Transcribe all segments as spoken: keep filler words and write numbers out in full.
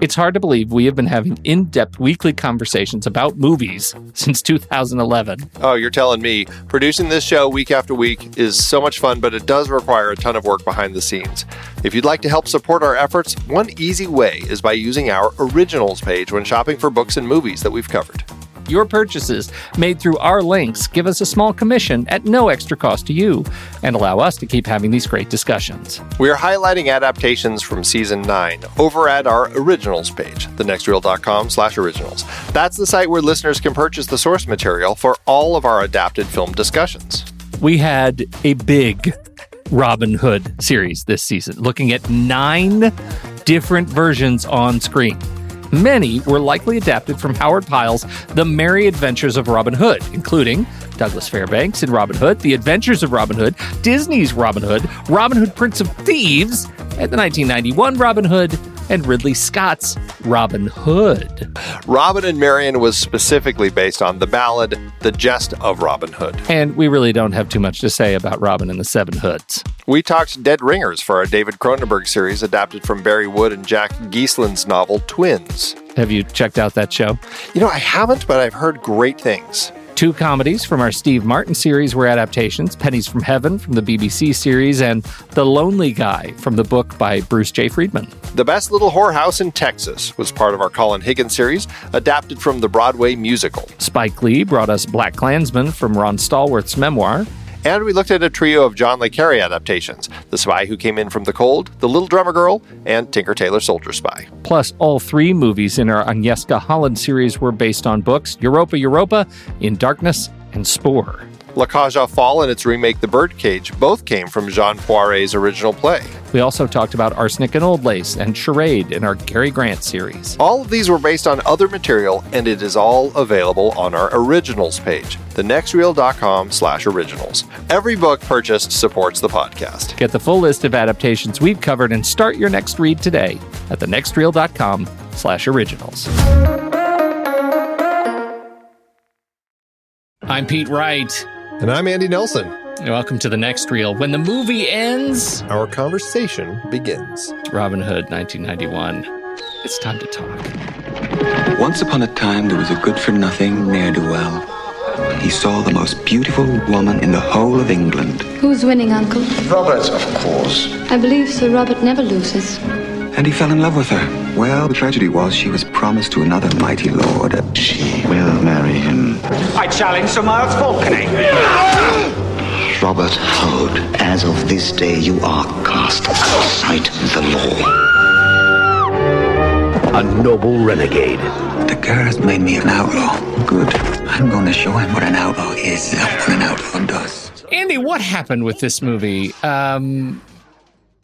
It's hard to believe we have been having in-depth weekly conversations about movies since two thousand eleven. Oh, you're telling me. Producing this show week after week is so much fun, but it does require a ton of work behind the scenes. If you'd like to help support our efforts, one easy way is by using our originals page when shopping for books and movies that we've covered. Your purchases made through our links give us a small commission at no extra cost to you and allow us to keep having these great discussions. We are highlighting adaptations from season nine over at our originals page, thenextreel.com slash originals. That's the site where listeners can purchase the source material for all of our adapted film discussions. We had a big Robin Hood series this season, looking at nine different versions on screen. Many were likely adapted from Howard Pyle's The Merry Adventures of Robin Hood, including Douglas Fairbanks in Robin Hood, The Adventures of Robin Hood, Disney's Robin Hood, Robin Hood Prince of Thieves, and the nineteen ninety-one Robin Hood, and Ridley Scott's Robin Hood. Robin and Marian was specifically based on the ballad, The Gest of Robin Hood. And we really don't have too much to say about Robin and the Seven Hoods. We talked Dead Ringers for our David Cronenberg series adapted from Barry Wood and Jack Geisland's novel, Twins. Have you checked out that show? You know, I haven't, but I've heard great things. Two comedies from our Steve Martin series were adaptations, Pennies from Heaven from the B B C series, and The Lonely Guy from the book by Bruce J. Friedman. The Best Little Whorehouse in Texas was part of our Colin Higgins series, adapted from the Broadway musical. Spike Lee brought us Black Klansman from Ron Stallworth's memoir. And we looked at a trio of John le Carré adaptations, The Spy Who Came In From the Cold, The Little Drummer Girl, and Tinker Tailor Soldier Spy. Plus, all three movies in our Agnieszka Holland series were based on books, Europa, Europa, In Darkness, and Spore. La Cage aux Folles and its remake The Birdcage both came from Jean Poiret's original play. We also talked about Arsenic and Old Lace and Charade in our Cary Grant series. All of these were based on other material, and it is all available on our originals page, thenextreel.com slash originals. Every book purchased supports the podcast. Get the full list of adaptations we've covered and start your next read today at thenextreel.com slash originals. I'm Pete Wright. And I'm Andy Nelson. Welcome to The Next Reel. When the movie ends, our conversation begins. Robin Hood, nineteen ninety-one. It's time to talk. Once upon a time, there was a good-for-nothing ne'er-do-well. He saw the most beautiful woman in the whole of England. Who's winning, Uncle? Robert, of course. I believe Sir Robert never loses. And he fell in love with her. Well, the tragedy was she was promised to another mighty lord. She will marry him. I challenge Sir Miles Falconet. Robert Hood, as of this day, you are cast outside the law. A noble renegade. The girl has made me an outlaw. Good. I'm going to show him what an outlaw is and what an outlaw does. Andy, what happened with this movie? Um,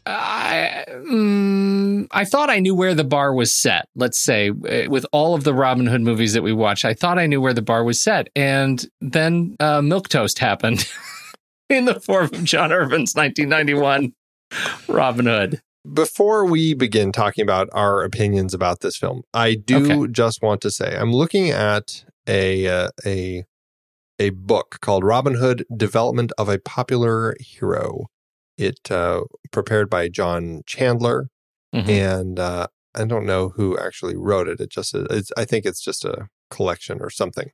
I um, I thought I knew where the bar was set. Let's say with all of the Robin Hood movies that we watched, I thought I knew where the bar was set, and then uh, Milquetoast happened in the form of John Irvin's nineteen ninety-one Robin Hood. Before we begin talking about our opinions about this film, I do okay. just want to say I'm looking at a uh, a a book called Robin Hood: Development of a Popular Hero. It uh, prepared by John Chandler, mm-hmm. and uh, I don't know who actually wrote it. It just it's, I think it's just a collection or something.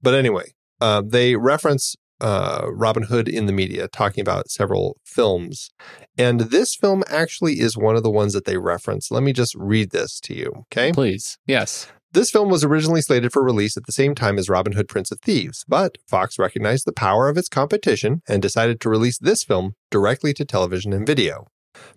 But anyway, uh, they reference uh, Robin Hood in the media, talking about several films. And this film actually is one of the ones that they reference. Let me just read this to you, okay? Please, yes. This film was originally slated for release at the same time as Robin Hood, Prince of Thieves, but Fox recognized the power of its competition and decided to release this film directly to television and video.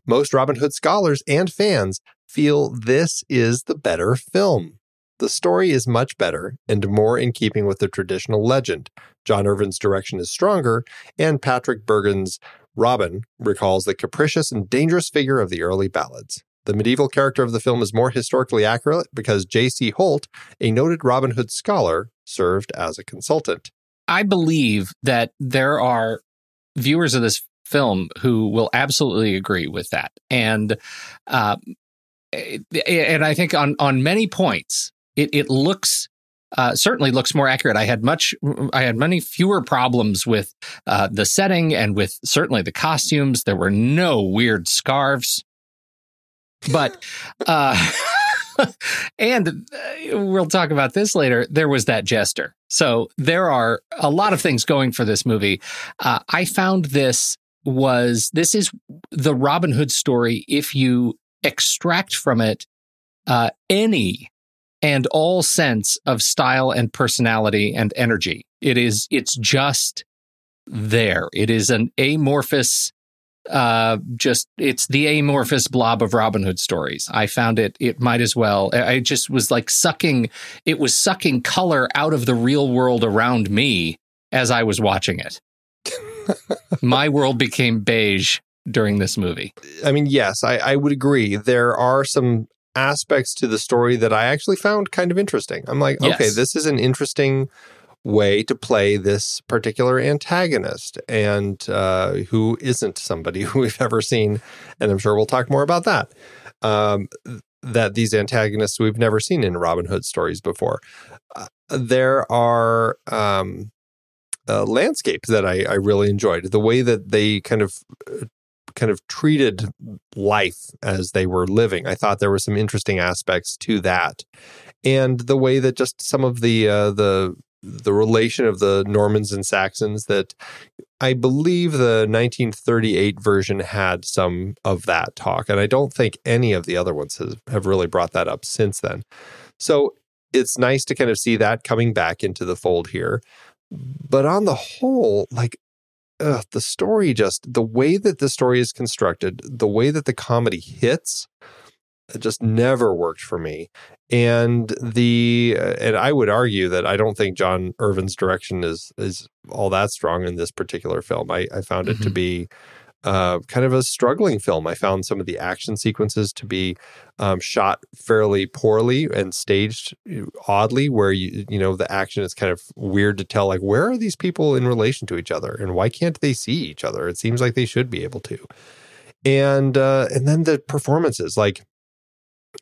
Most Robin Hood scholars and fans feel this is the better film. The story is much better and more in keeping with the traditional legend. John Irvin's direction is stronger, and Patrick Bergin's Robin recalls the capricious and dangerous figure of the early ballads. The medieval character of the film is more historically accurate because J C. Holt, a noted Robin Hood scholar, served as a consultant. I believe that there are viewers of this film who will absolutely agree with that. And uh, and I think on, on many points, it, it looks... Uh, certainly looks more accurate. I had much, I had many fewer problems with uh, the setting and with certainly the costumes. There were no weird scarves, but uh, and we'll talk about this later. There was that jester. So there are a lot of things going for this movie. Uh, I found this was this is the Robin Hood story if you extract from it uh, any. and all sense of style and personality and energy. It is, it's just there. It is an amorphous, uh, just, it's the amorphous blob of Robin Hood stories. I found it, it might as well, I just was like sucking, it was sucking color out of the real world around me as I was watching it. My world became beige during this movie. I mean, yes, I, I would agree. There are some aspects to the story that I actually found kind of interesting. I'm like, yes. Okay, this is an interesting way to play this particular antagonist, and uh, who isn't somebody who we've ever seen, and I'm sure we'll talk more about that, um, that these antagonists we've never seen in Robin Hood stories before. Uh, there are um, uh, landscapes that I, I really enjoyed. The way that they kind of... Uh, kind of treated life as they were living. I thought there were some interesting aspects to that. And the way that just some of the uh, the the relation of the Normans and Saxons that I believe the nineteen thirty-eight version had some of that talk. And I don't think any of the other ones has, have really brought that up since then. So it's nice to kind of see that coming back into the fold here. But on the whole, like, Ugh, the story just, the way that the story is constructed, the way that the comedy hits, it just never worked for me. And the, uh, and I would argue that I don't think John Irvin's direction is is all that strong in this particular film. I, I found mm-hmm. it to be uh, kind of a struggling film. I found some of the action sequences to be um, shot fairly poorly and staged oddly, where you you know the action is kind of weird to tell, like, where are these people in relation to each other, and why can't they see each other? It seems like they should be able to. And uh, and then the performances, like,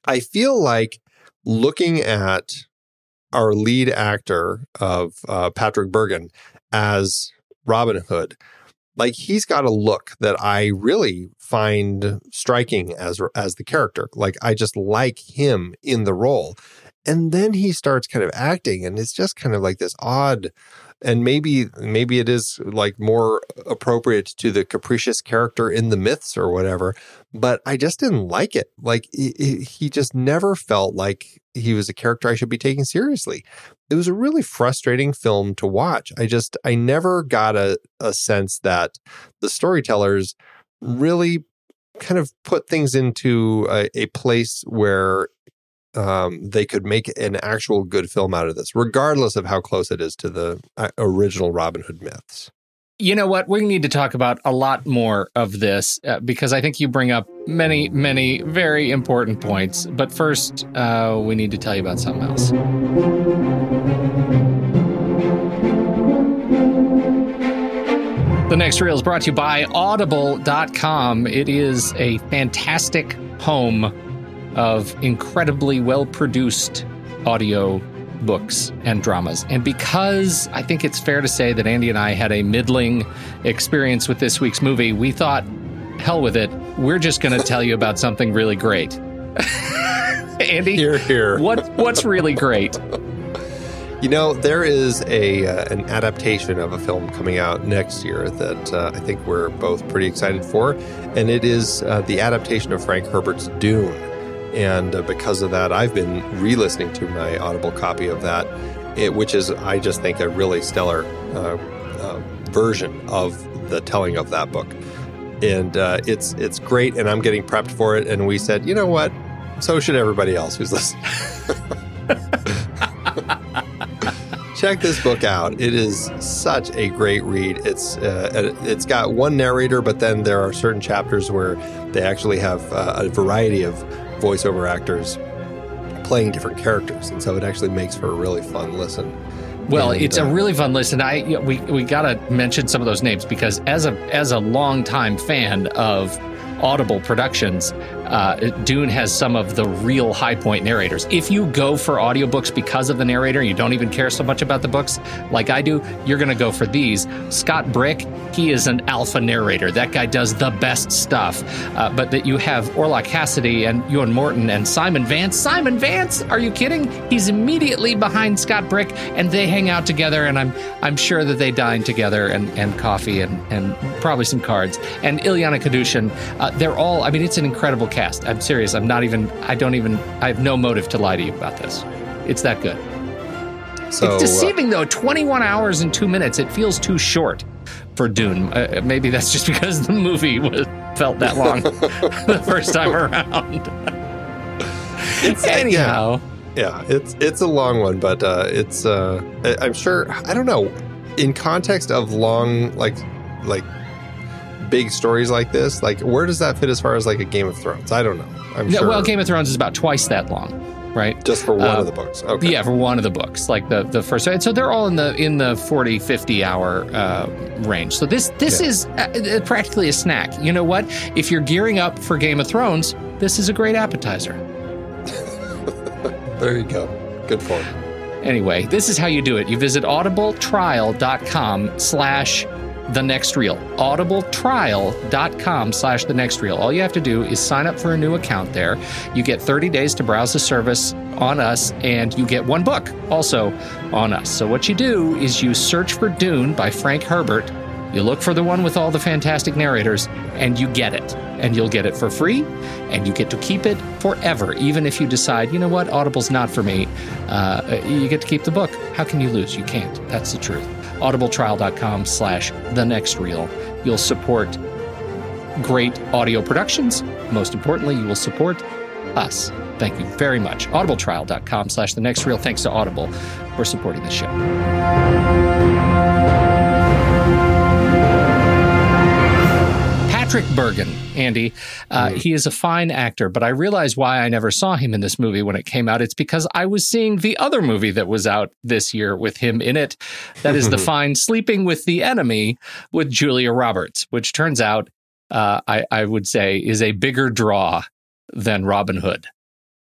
I feel like looking at our lead actor of uh, Patrick Bergin as Robin Hood. Like, he's got a look that I really find striking as as the character. Like, I just like him in the role. And then he starts kind of acting, and it's just kind of like this odd, and maybe maybe it is like more appropriate to the capricious character in the myths or whatever, but I just didn't like it. Like, he just never felt like he was a character I should be taking seriously. It was a really frustrating film to watch. I just, I never got a, a sense that the storytellers really kind of put things into a, a place where Um, they could make an actual good film out of this, regardless of how close it is to the original Robin Hood myths. You know what? We need to talk about a lot more of this uh, because I think you bring up many, many very important points. But first, uh, we need to tell you about something else. The Next Reel is brought to you by audible dot com. It is a fantastic home of incredibly well-produced audio books and dramas. And because I think it's fair to say that Andy and I had a middling experience with this week's movie, we thought, hell with it. We're just going to tell you about something really great. Andy, hear, hear. What, what's really great? You know, there is a uh, an adaptation of a film coming out next year that uh, I think we're both pretty excited for. And it is uh, the adaptation of Frank Herbert's Dune. And uh, because of that, I've been re-listening to my Audible copy of that, it, which is, I just think, a really stellar uh, uh, version of the telling of that book. And uh, it's it's great, and I'm getting prepped for it. And we said, you know what? So should everybody else who's listening. Check this book out. It is such a great read. It's uh, it's got one narrator, but then there are certain chapters where they actually have uh, a variety of voiceover actors playing different characters, and so it actually makes for a really fun listen. Well, and, it's uh, a really fun listen. I we we gotta mention some of those names because as a as a longtime fan of Audible productions, uh, Dune has some of the real high point narrators. If you go for audiobooks because of the narrator, you don't even care so much about the books like I do, you're going to go for these. Scott Brick, he is an alpha narrator. That guy does the best stuff. Uh, but that you have Orla Cassidy and Ewan Morton and Simon Vance. Simon Vance, are you kidding? He's immediately behind Scott Brick, and they hang out together, and I'm I'm sure that they dine together and, and coffee and, and probably some cards. And Ilyana Kadushin, uh, they're all, I mean, it's an incredible cast. I'm serious. I'm not even, I don't even, I have no motive to lie to you about this. It's that good. So, it's deceiving, uh, though. twenty-one hours and two minutes. It feels too short for Dune. Uh, maybe that's just because the movie was, felt that long the first time around. It's, anyhow. Yeah, yeah, it's it's a long one, but uh, it's, uh, I'm sure, I don't know, in context of long, like, like, big stories like this, like where does that fit as far as like a Game of Thrones? I don't know. I'm no, sure. Well, Game of Thrones is about twice that long, right? Just for one uh, of the books. Okay. Yeah, for one of the books, like the the first. And so they're all in the in the forty, fifty hour uh, range. So this this yeah. is a, a, practically a snack. You know what? If you're gearing up for Game of Thrones, this is a great appetizer. There you go. Good for it. Anyway, this is how you do it. You visit audible trial dot com slash The Next Reel, audibletrial.com slash The Next Reel. All you have to do is sign up for a new account there. You get thirty days to browse the service on us, and you get one book also on us. So what you do is you search for Dune by Frank Herbert. You look for the one with all the fantastic narrators, and you get it. And you'll get it for free, and you get to keep it forever, even if you decide, you know what, Audible's not for me. Uh, you get to keep the book. How can you lose? You can't. That's the truth. audibletrial.com slash the next reel. You'll support great audio productions. Most importantly, you will support us. Thank you very much. audibletrial.com slash the next reel. Thanks to Audible for supporting the show. Patrick Bergin, Andy, uh, mm. he is a fine actor, but I realize why I never saw him in this movie when it came out. It's because I was seeing the other movie that was out this year with him in it. That is the fine Sleeping with the Enemy with Julia Roberts, which turns out, uh, I, I would say, is a bigger draw than Robin Hood.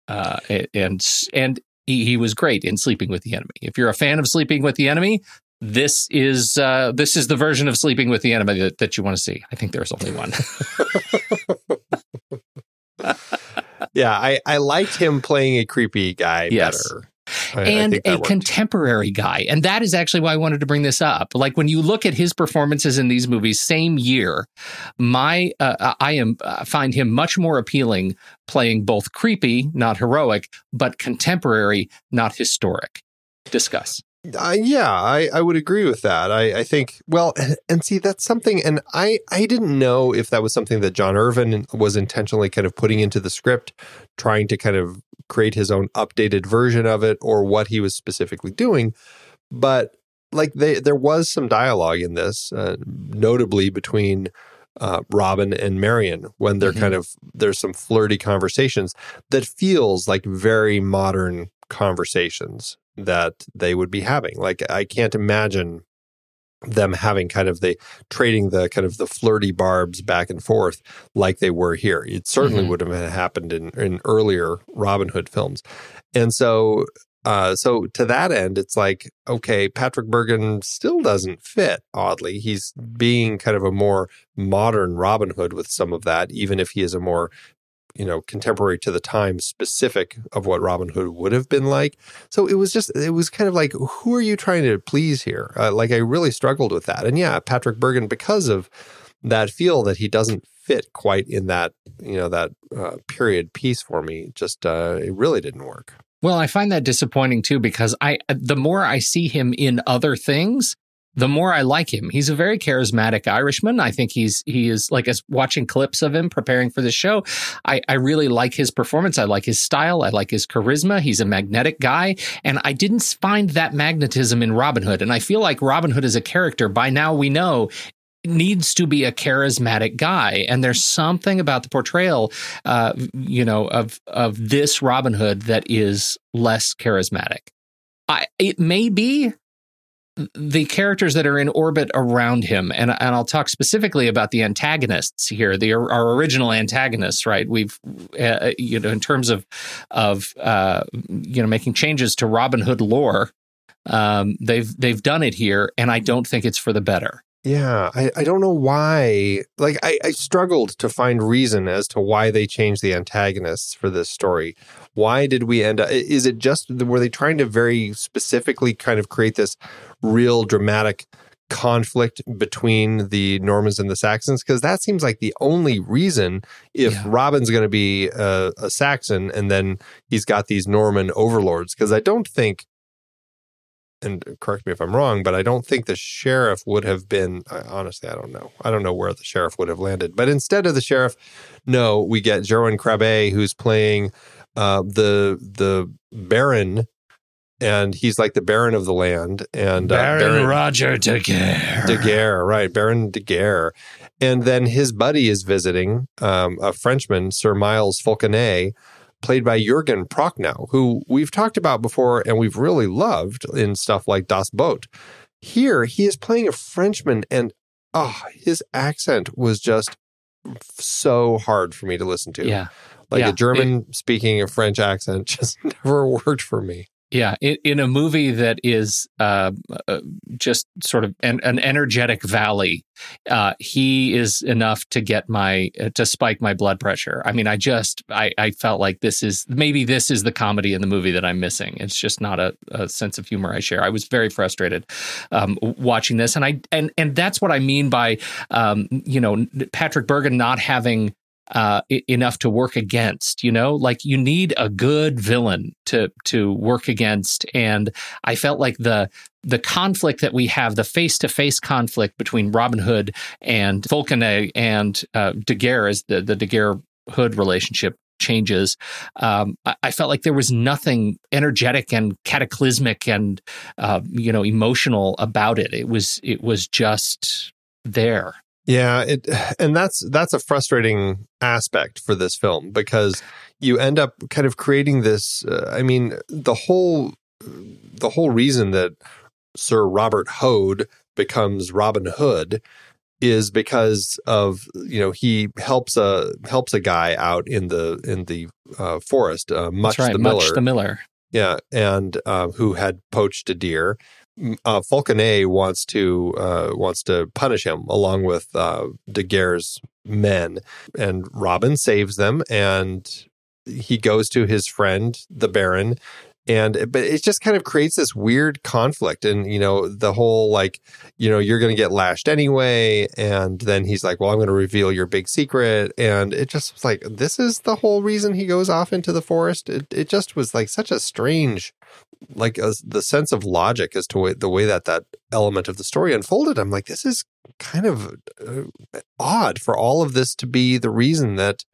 Uh, and and he, he was great in Sleeping with the Enemy. If you're a fan of Sleeping with the Enemy, This is uh, this is the version of Sleeping with the Enemy that, that you want to see. I think there's only one. yeah, I, I liked him playing a creepy guy yes. better. I, and I a worked. contemporary guy. And that is actually why I wanted to bring this up. Like when you look at his performances in these movies, same year, my uh, I am uh, find him much more appealing playing both creepy, not heroic, but contemporary, not historic. Discuss. Uh, yeah, I, I would agree with that. I, I think, well, and, and see, that's something, and I, I didn't know if that was something that John Irvin was intentionally kind of putting into the script, trying to kind of create his own updated version of it, or what he was specifically doing. But Like, they, there was some dialogue in this, uh, notably between uh, Robin and Marian, when they're mm-hmm. kind of, there's some flirty conversations that feels like very modern conversations that they would be having. Like, I can't imagine them having kind of the, trading the kind of the flirty barbs back and forth like they were here. It certainly mm-hmm. would have happened in, in earlier Robin Hood films. And so... Uh, so to that end, it's like, okay, Patrick Bergin still doesn't fit, oddly. He's being kind of a more modern Robin Hood with some of that, even if he is a more, you know, contemporary to the time specific of what Robin Hood would have been like. So it was just, it was kind of like, who are you trying to please here? Uh, like, I really struggled with that. And yeah, Patrick Bergin, because of that feel that he doesn't fit quite in that, you know, that uh, period piece for me, just uh, it really didn't work. Well, I find that disappointing, too, because I the more I see him in other things, the more I like him. He's a very charismatic Irishman. I think he's he is, like, as watching clips of him preparing for the show, I, I really like his performance. I like his style. I like his charisma. He's a magnetic guy. And I didn't find that magnetism in Robin Hood. And I feel like Robin Hood as a character, by now we know, needs to be a charismatic guy. And there's something about the portrayal, uh, you know, of of this Robin Hood that is less charismatic. I, it may be the characters that are in orbit around him. And, and I'll talk specifically about the antagonists here, the, our original antagonists, right? We've, uh, you know, in terms of, of uh, you know, making changes to Robin Hood lore, um, they've they've done it here. And I don't think it's for the better. Yeah, I, I don't know why. Like, I, I struggled to find reason as to why they changed the antagonists for this story. Why did we end up? Is it just, were they trying to very specifically kind of create this real dramatic conflict between the Normans and the Saxons? Because that seems like the only reason, if yeah. Robin's going to be a, a Saxon and then he's got these Norman overlords. Because I don't think, and correct me if I'm wrong, but I don't think the sheriff would have been, I, honestly, I don't know. I don't know where the sheriff would have landed. But instead of the sheriff, no, we get Jaron Crabbe, who's playing uh, the the Baron, and he's like the Baron of the land. And uh, Baron, Baron Roger Daguerre. Daguerre, right, Baron Daguerre. And then his buddy is visiting, um, a Frenchman, Sir Miles Falconet, played by Jürgen Prochnow, who we've talked about before and we've really loved in stuff like Das Boot. Here, he is playing a Frenchman, and oh, his accent was just so hard for me to listen to. Yeah. Like yeah. a German it, speaking a French accent just never worked for me. Yeah, in, in a movie that is uh, uh, just sort of an, an energetic valley, uh, he is enough to get my uh, to spike my blood pressure. I mean, I just I, I felt like this is maybe this is the comedy in the movie that I'm missing. It's just not a, a sense of humor I share. I was very frustrated um, watching this, and I and and that's what I mean by um, you know, Patrick Bergin not having Uh, enough to work against, you know, like you need a good villain to to work against. And I felt like the the conflict that we have, the face-to-face conflict between Robin Hood and Falconet and uh, Daguerre, as the, the Daguerre-Hood relationship changes, um, I, I felt like there was nothing energetic and cataclysmic and, uh, you know, emotional about it. It was it was just there. Yeah, it, and that's that's a frustrating aspect for this film, because you end up kind of creating this. Uh, I mean, the whole the whole reason that Sir Robert Hoad becomes Robin Hood is because of, you know, he helps a helps a guy out in the in the uh, forest, uh, Much that's right, the Miller, Much the Miller, yeah, and uh, who had poached a deer. Uh, Falconet wants to uh, wants to punish him along with uh, Daguerre's men, and Robin saves them, and he goes to his friend, the Baron, and but it just kind of creates this weird conflict, and you know the whole like you know you're going to get lashed anyway, and then he's like, well, I'm going to reveal your big secret, and it just was like, this is the whole reason he goes off into the forest. It it just was like such a strange. Like uh, the sense of logic as to the way that that element of the story unfolded, I'm like, this is kind of uh, odd for all of this to be the reason that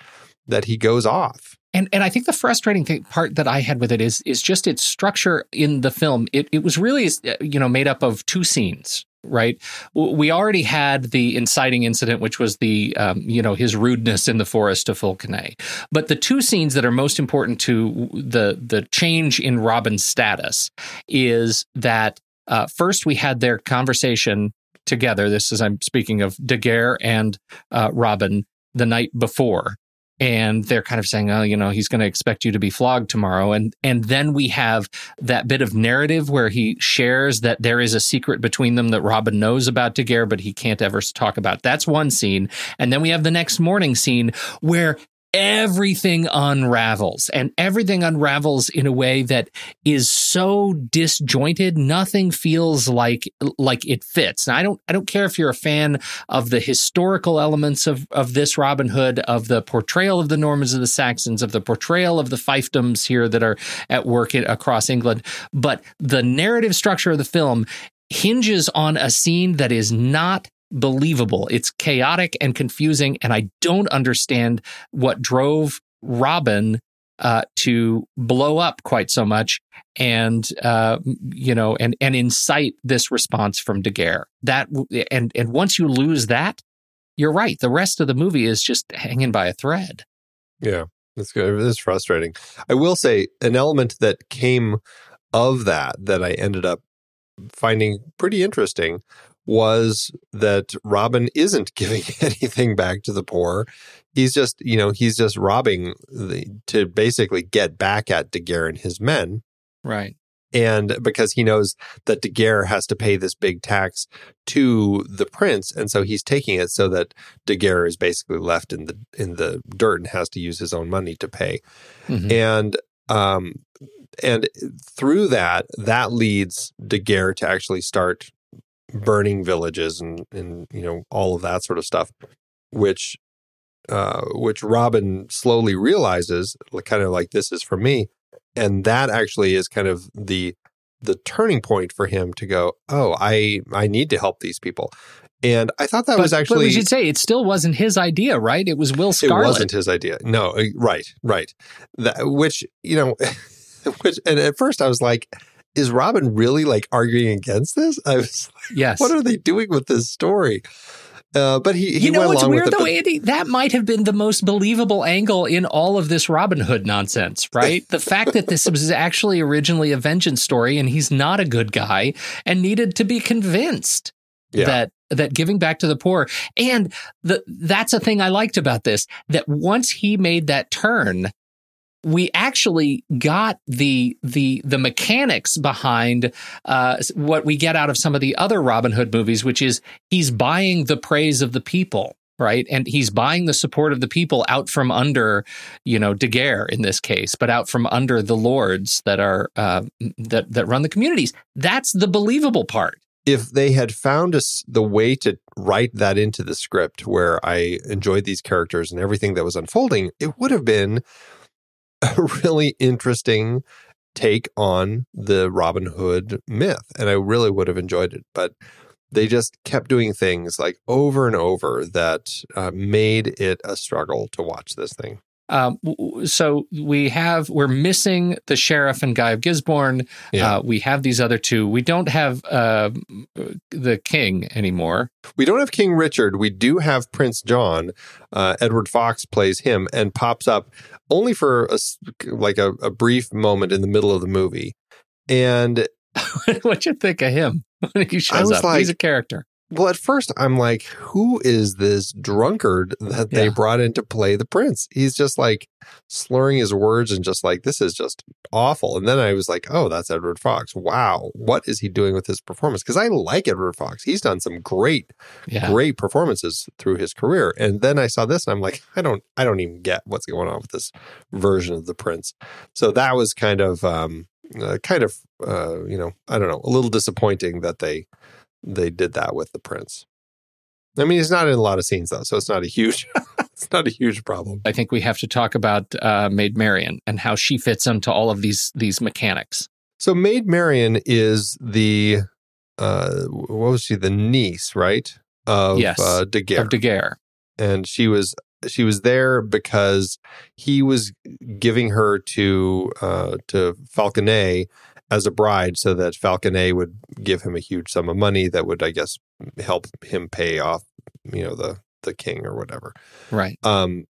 that he goes off. And and I think the frustrating thing, part that I had with it is is just its structure in the film. It it was really, you know, made up of two scenes, right? We already had the inciting incident, which was the, um, you know, his rudeness in the forest to Falconet. But the two scenes that are most important to the the change in Robin's status is that uh, first we had their conversation together. This is, I'm speaking of Daguerre and uh, Robin the night before. And they're kind of saying, oh, you know, he's going to expect you to be flogged tomorrow. And and then we have that bit of narrative where he shares that there is a secret between them that Robin knows about Daguerre, but he can't ever talk about. That's one scene. And then we have the next morning scene where everything unravels, and everything unravels in a way that is so disjointed. Nothing feels like like it fits. Now, I don't I don't care if you're a fan of the historical elements of, of this Robin Hood, of the portrayal of the Normans and the Saxons, of the portrayal of the fiefdoms here that are at work in, across England. But the narrative structure of the film hinges on a scene that is not believable. It's chaotic and confusing, and I don't understand what drove Robin uh, to blow up quite so much, and uh, you know, and and incite this response from Daguerre. That and and once you lose that, you're right. The rest of the movie is just hanging by a thread. Yeah, that's good. It's frustrating. I will say an element that came of that that I ended up finding pretty interesting was that Robin isn't giving anything back to the poor. He's just, you know, he's just robbing the, to basically get back at Daguerre and his men. Right. And because he knows that Daguerre has to pay this big tax to the prince, and so he's taking it so that Daguerre is basically left in the in the dirt and has to use his own money to pay. Mm-hmm. And um, and through that, that leads Daguerre to actually start burning villages and, and, you know, all of that sort of stuff, which uh, which Robin slowly realizes, kind of like, this is for me. And that actually is kind of the the turning point for him to go, oh, I, I need to help these people. And I thought that but, was actually... But we should say, it still wasn't his idea, right? It was Will Scarlet. It wasn't his idea. No, right, right. That, which, you know, which, and at first I was like, is Robin really like arguing against this? I was like, yes. What are they doing with this story? Uh, but he, he you know went what's along weird with though, it, Andy, that might have been the most believable angle in all of this Robin Hood nonsense, right? The fact that this was actually originally a vengeance story, and he's not a good guy, and needed to be convinced yeah. that that giving back to the poor, and the that's a thing I liked about this, that once he made that turn, we actually got the the the mechanics behind uh, what we get out of some of the other Robin Hood movies, which is he's buying the praise of the people, right? And he's buying the support of the people out from under, you know, Daguerre in this case, but out from under the lords that are uh, that that run the communities. That's the believable part. If they had found us the way to write that into the script, where I enjoyed these characters and everything that was unfolding, it would have been a really interesting take on the Robin Hood myth, and I really would have enjoyed it. But they just kept doing things like over and over that uh, made it a struggle to watch this thing. Um, so we have, we're missing the sheriff and Guy of Gisborne. Yeah. Uh, we have these other two. We don't have uh, the king anymore. We don't have King Richard. We do have Prince John. Uh, Edward Fox plays him and pops up only for a, like a, a brief moment in the middle of the movie. And what'd you think of him when he shows up? Like, he's a character. Well, at first, I'm like, who is this drunkard that they yeah. brought in to play the prince? He's just like slurring his words and just like, this is just awful. And then I was like, oh, that's Edward Fox. Wow. What is he doing with his performance? Because I like Edward Fox. He's done some great, yeah. great performances through his career. And then I saw this and I'm like, I don't I don't even get what's going on with this version of the prince. So that was kind of, um, uh, kind of, uh, you know, I don't know, a little disappointing that they... They did that with the prince. I mean, he's not in a lot of scenes though, so it's not a huge, it's not a huge problem. I think we have to talk about uh, Maid Marian and how she fits into all of these these mechanics. So Maid Marian is the uh, what was she? The niece, right? Of yes, uh, Daguerre. Of Daguerre, and she was she was there because he was giving her to uh, to Falconet as a bride, so that Falconet would give him a huge sum of money that would, I guess, help him pay off, you know, the the king or whatever. Right. Um,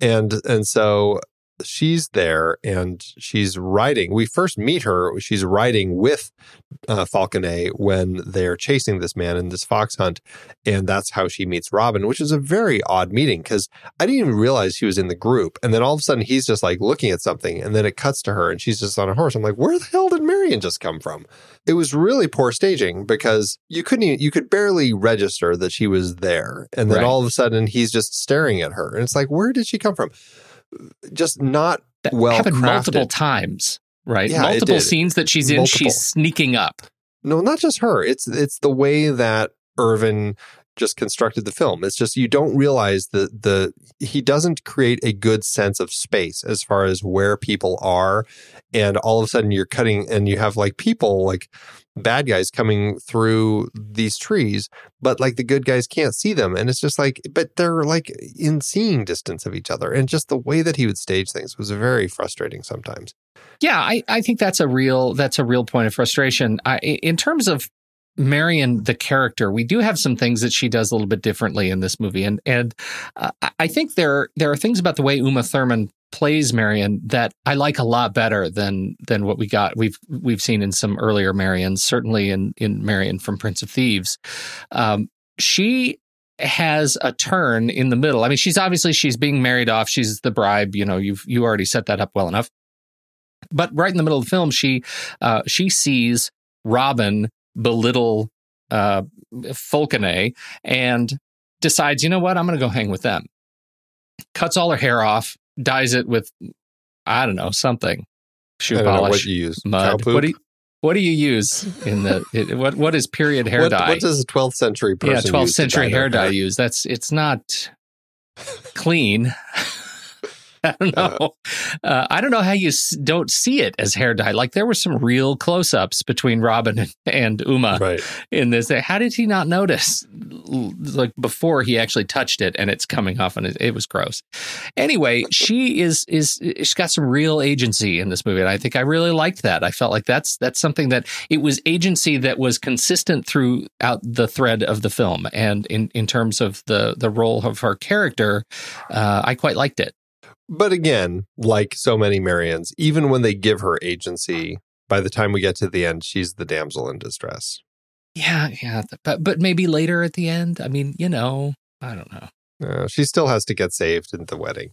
and and so she's there and she's riding. We first meet her. She's riding with uh, Falconet when they're chasing this man in this fox hunt. And that's how she meets Robin, which is a very odd meeting because I didn't even realize she was in the group. And then all of a sudden he's just like looking at something and then it cuts to her and she's just on a horse. I'm like, where the hell did Marian just come from? It was really poor staging because you couldn't even, you could barely register that she was there. And then right. all of a sudden he's just staring at her and it's like, where did she come from? Just not that well happened crafted. Multiple times, right? Yeah, multiple scenes that she's in, multiple. She's sneaking up. No, not just her. It's it's the way that Irvin just constructed the film. It's just you don't realize that the he doesn't create a good sense of space as far as where people are, and all of a sudden you're cutting and you have like people like bad guys coming through these trees, but like the good guys can't see them. And it's just like, but they're like in seeing distance of each other. And just the way that he would stage things was very frustrating sometimes. Yeah, I, I think that's a real that's a real point of frustration. I, in terms of Marian, the character, we do have some things that she does a little bit differently in this movie. And and uh, I think there, there are things about the way Uma Thurman plays Marian that I like a lot better than than what we got we've we've seen in some earlier Marians, certainly in in Marian from Prince of Thieves. Um, she has a turn in the middle. I mean, she's obviously she's being married off. She's the bribe. You know, you've you already set that up well enough. But right in the middle of the film, she uh, she sees Robin belittle uh, Falconet and decides, you know what, I'm going to go hang with them. Cuts all her hair off. Dyes it with, I don't know, something. Shoe I don't polish, know what you use. Mud. What do you, what do you use in the it, what what is period hair what, dye? What does a twelfth century person yeah twelfth use century hair dye hair? use? That's it's not clean. I don't know. Uh, uh, I don't know how you s- don't see it as hair dye. Like there were some real close-ups between Robin and Uma right. in this. How did he not notice? Like before he actually touched it, and it's coming off, and it, it was gross. Anyway, she is is she's got some real agency in this movie, and I think I really liked that. I felt like that's that's something that it was agency that was consistent throughout the thread of the film, and in, in terms of the the role of her character, uh, I quite liked it. But again, like so many Marians, even when they give her agency, by the time we get to the end, she's the damsel in distress. Yeah, yeah. But but maybe later at the end. I mean, you know, I don't know. Uh, she still has to get saved in the wedding.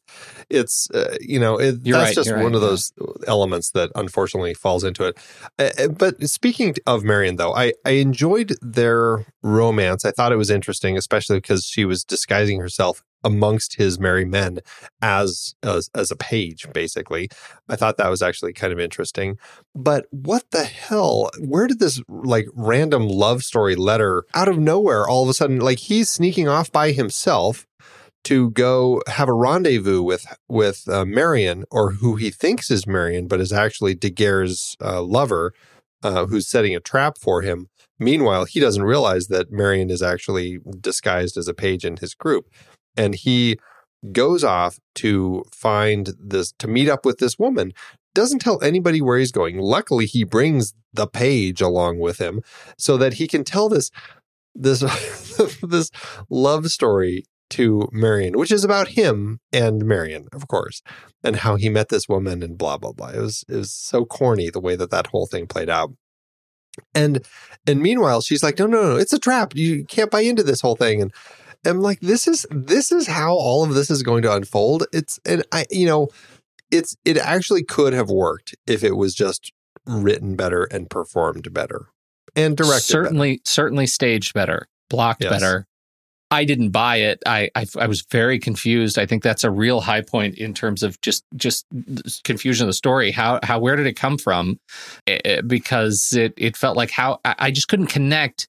It's, uh, you know, it, that's right, just one right, of yeah. those elements that unfortunately falls into it. Uh, but speaking of Marian, though, I, I enjoyed their romance. I thought it was interesting, especially because she was disguising herself amongst his merry men as, as as a page, basically. I thought that was actually kind of interesting. But what the hell? Where did this like random love story letter out of nowhere all of a sudden? Like he's sneaking off by himself to go have a rendezvous with with uh, Marian, or who he thinks is Marian, but is actually Daguerre's uh, lover, uh, who's setting a trap for him. Meanwhile, he doesn't realize that Marian is actually disguised as a page in his group. And he goes off to find this, to meet up with this woman. Doesn't tell anybody where he's going. Luckily, he brings the page along with him so that he can tell this, this, this love story to Marian, which is about him and Marian, of course, and how he met this woman and blah, blah, blah. It was, it was so corny the way that that whole thing played out. And, and meanwhile, she's like, no, no, no, it's a trap. You can't buy into this whole thing. And I'm like, this is this is how all of this is going to unfold. It's and I, you know, it's it actually could have worked if it was just written better and performed better and directed certainly better. certainly staged better, blocked yes. better. I didn't buy it. I, I I was very confused. I think that's a real high point in terms of just just confusion of the story. How how where did it come from? Because it it felt like how I just couldn't connect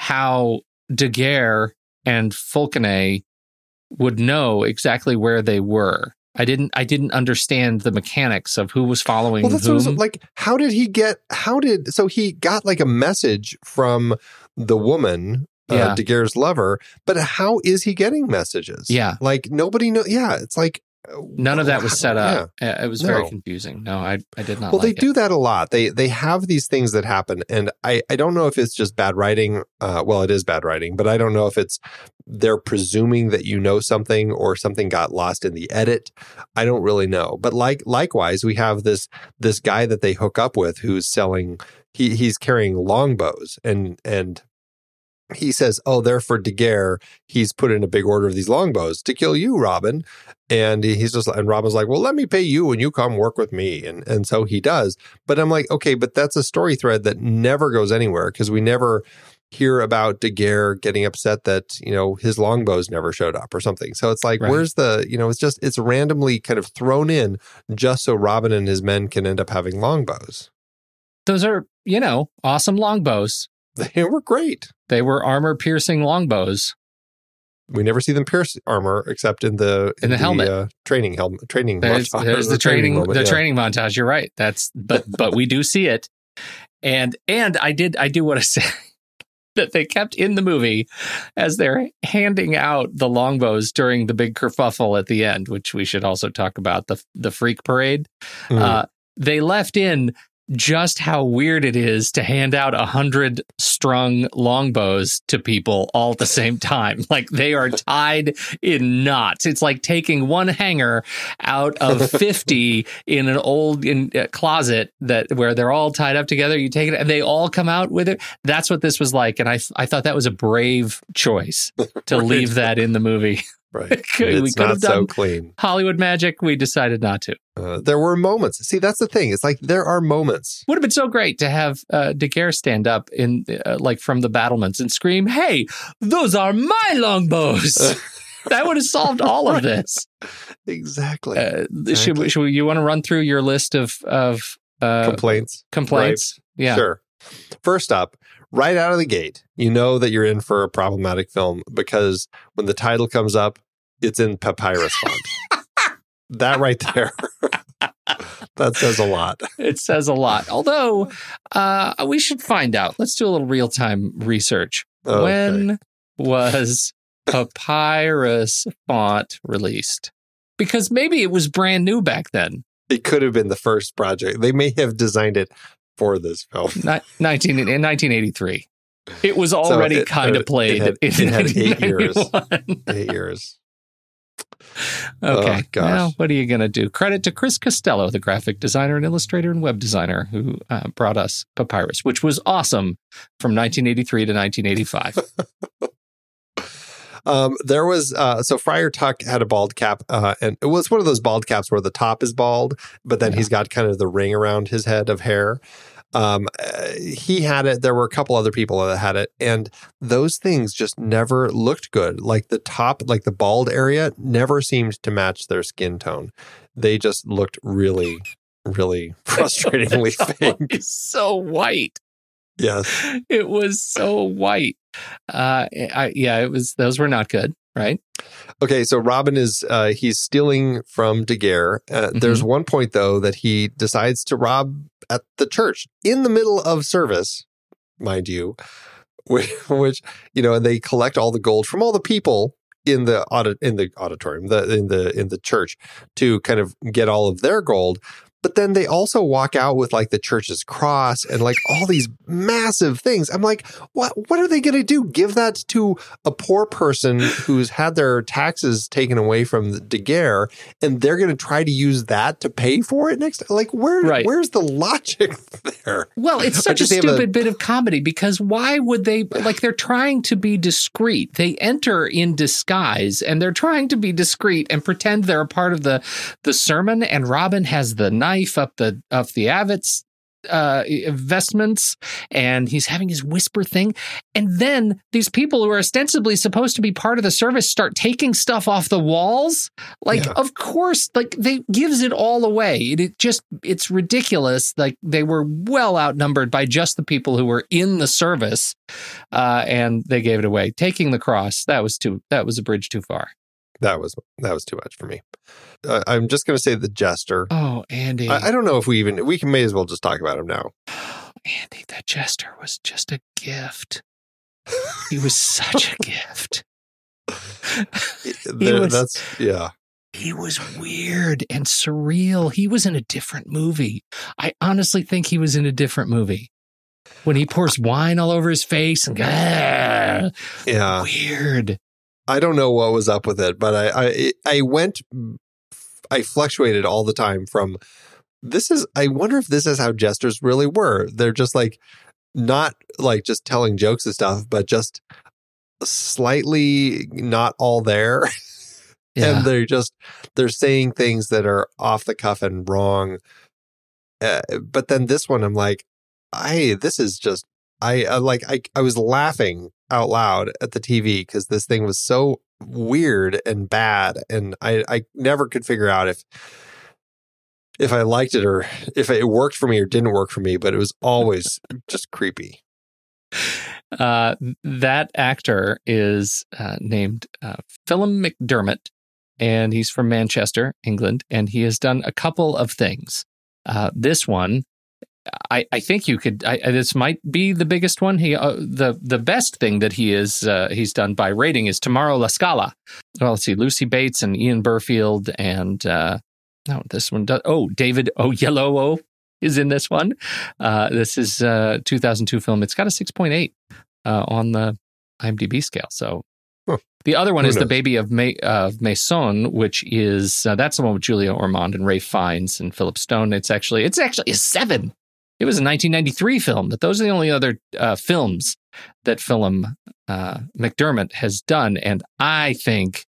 how Daguerre and Falconet would know exactly where they were. I didn't. I didn't understand the mechanics of who was following well, that's whom. What was, like, how did he get? How did? So he got like a message from the woman uh, yeah. Daguerre's lover, but how is he getting messages? Yeah. Like nobody knows. Yeah. It's like, none of that was set up. Yeah. It was no. very confusing. No, I I did not. Well, like they do it. that a lot. They they have these things that happen, and I, I don't know if it's just bad writing. Uh, well, it is bad writing, but I don't know if it's they're presuming that you know something or something got lost in the edit. I don't really know. But like likewise, we have this this guy that they hook up with who's selling. He he's carrying longbows and and. He says, oh, they're for Daguerre. He's put in a big order of these longbows to kill you, Robin. And he's just, and Robin's like, well, let me pay you when you come work with me. And and so he does. But I'm like, okay, but that's a story thread that never goes anywhere because we never hear about Daguerre getting upset that, you know, his longbows never showed up or something. So it's like, right. where's the, you know, it's just, it's randomly kind of thrown in just so Robin and his men can end up having longbows. Those are, you know, awesome longbows. They were great. They were armor-piercing longbows. We never see them pierce armor except in the in, in the, the helmet uh, training helmet training. There's, montage, there's the, the training, training the yeah. training montage. You're right. That's but but we do see it, and and I did I do want to say that they kept in the movie as they're handing out the longbows during the big kerfuffle at the end, which we should also talk about the the freak parade. Mm. Uh, they left in. Just how weird it is to hand out a hundred strung longbows to people all at the same time. Like they are tied in knots. It's like taking one hanger out of fifty in an old in uh, closet that where they're all tied up together. You take it and they all come out with it. That's what this was like. And I, I thought that was a brave choice to right. leave that in the movie. Right. It's we could not have done so clean. Hollywood magic, we decided not to. Uh, there were moments. See, that's the thing. It's like there are moments. Would have been so great to have uh, Daguerre stand up in uh, like from the battlements and scream, hey, those are my longbows. That would have solved all of this. Exactly. Uh, exactly. Should we, should we, you want to run through your list of, of uh, complaints? Complaints. Right. Yeah. Sure. First up. Right out of the gate, you know that you're in for a problematic film because when the title comes up, it's in papyrus font. That right there, that says a lot. It says a lot. Although, uh, we should find out. Let's do a little real-time research. Okay. When was papyrus font released? Because maybe it was brand new back then. It could have been the first project. They may have designed it for this film. nineteen, in nineteen eighty-three. It was already so it, kind of played. It had, in it had eight years. Eight years. Okay. Oh, gosh. Now, what are you going to do? Credit to Chris Costello, the graphic designer and illustrator and web designer who uh, brought us Papyrus, which was awesome from nineteen eighty-three to nineteen eighty-five. Um, there was, uh, so Friar Tuck had a bald cap, uh, and it was one of those bald caps where the top is bald, but then yeah. he's got kind of the ring around his head of hair. Um, uh, he had it. There were a couple other people that had it, and those things just never looked good. Like the top, like the bald area never seemed to match their skin tone. They just looked really, really frustratingly fake. It's so white. Yes. It was so white. Uh, I, yeah, it was, those were not good, right? Okay, so Robin is, uh, he's stealing from Daguerre. Uh, mm-hmm. There's one point, though, that he decides to rob at the church in the middle of service, mind you, which, which you know, and they collect all the gold from all the people in the audit, in the auditorium, the, in the, in the church to kind of get all of their gold. But then they also walk out with like the church's cross and like all these massive things. I'm like, what What are they going to do? Give that to a poor person who's had their taxes taken away from the Daguerre, and they're going to try to use that to pay for it next? Like, where right. where's the logic there? Well, it's such a stupid a... bit of comedy because why would they, like they're trying to be discreet. They enter in disguise and they're trying to be discreet and pretend they're a part of the, the sermon, and Robin has the knife. knife up the up the abbot's uh, vestments, and he's having his whisper thing. And then these people who are ostensibly supposed to be part of the service start taking stuff off the walls. Like, yeah. of course, like they gives it all away. It, it just it's ridiculous. Like they were well outnumbered by just the people who were in the service, uh, and they gave it away. Taking the cross, that was too. That was a bridge too far. That was that was too much for me. Uh, I'm just going to say the jester. Oh, Andy. I, I don't know if we even, we can may as well just talk about him now. Andy, the jester was just a gift. He was such a gift. There, was, that's, yeah. He was weird and surreal. He was in a different movie. I honestly think he was in a different movie. When he pours wine all over his face and ah, yeah, weird. I don't know what was up with it, but I, I, I went, I fluctuated all the time from this is, I wonder if this is how jesters really were. They're just like, not like just telling jokes and stuff, but just slightly not all there. Yeah. And they're just, they're saying things that are off the cuff and wrong. Uh, but then this one, I'm like, I, this is just, I, I like, I, I was laughing out loud at the T V because this thing was so weird and bad. And I, I never could figure out if, if I liked it or if it worked for me or didn't work for me, but it was always just creepy. Uh, that actor is uh, named uh, Phelim McDermott, and he's from Manchester, England, and he has done a couple of things. Uh, this one, I, I think you could. I, this might be the biggest one. He uh, the the best thing that he is uh, he's done by rating is Tomorrow La Scala. Well, let's see, Lucy Bates and Ian Burfield, and uh, no, this one does. Oh, David Oyelowo is in this one. Uh, this is a two thousand two film. It's got a six point eight uh, on the IMDb scale. So huh. The other one Who is knows? The Baby of Ma- uh, Maison, which is uh, that's the one with Julia Ormond and Ray Fiennes and Philip Stone. It's actually it's actually a seven. It was a nineteen ninety-three film. That those are the only other uh, films that Phelim uh, McDermott has done, and I think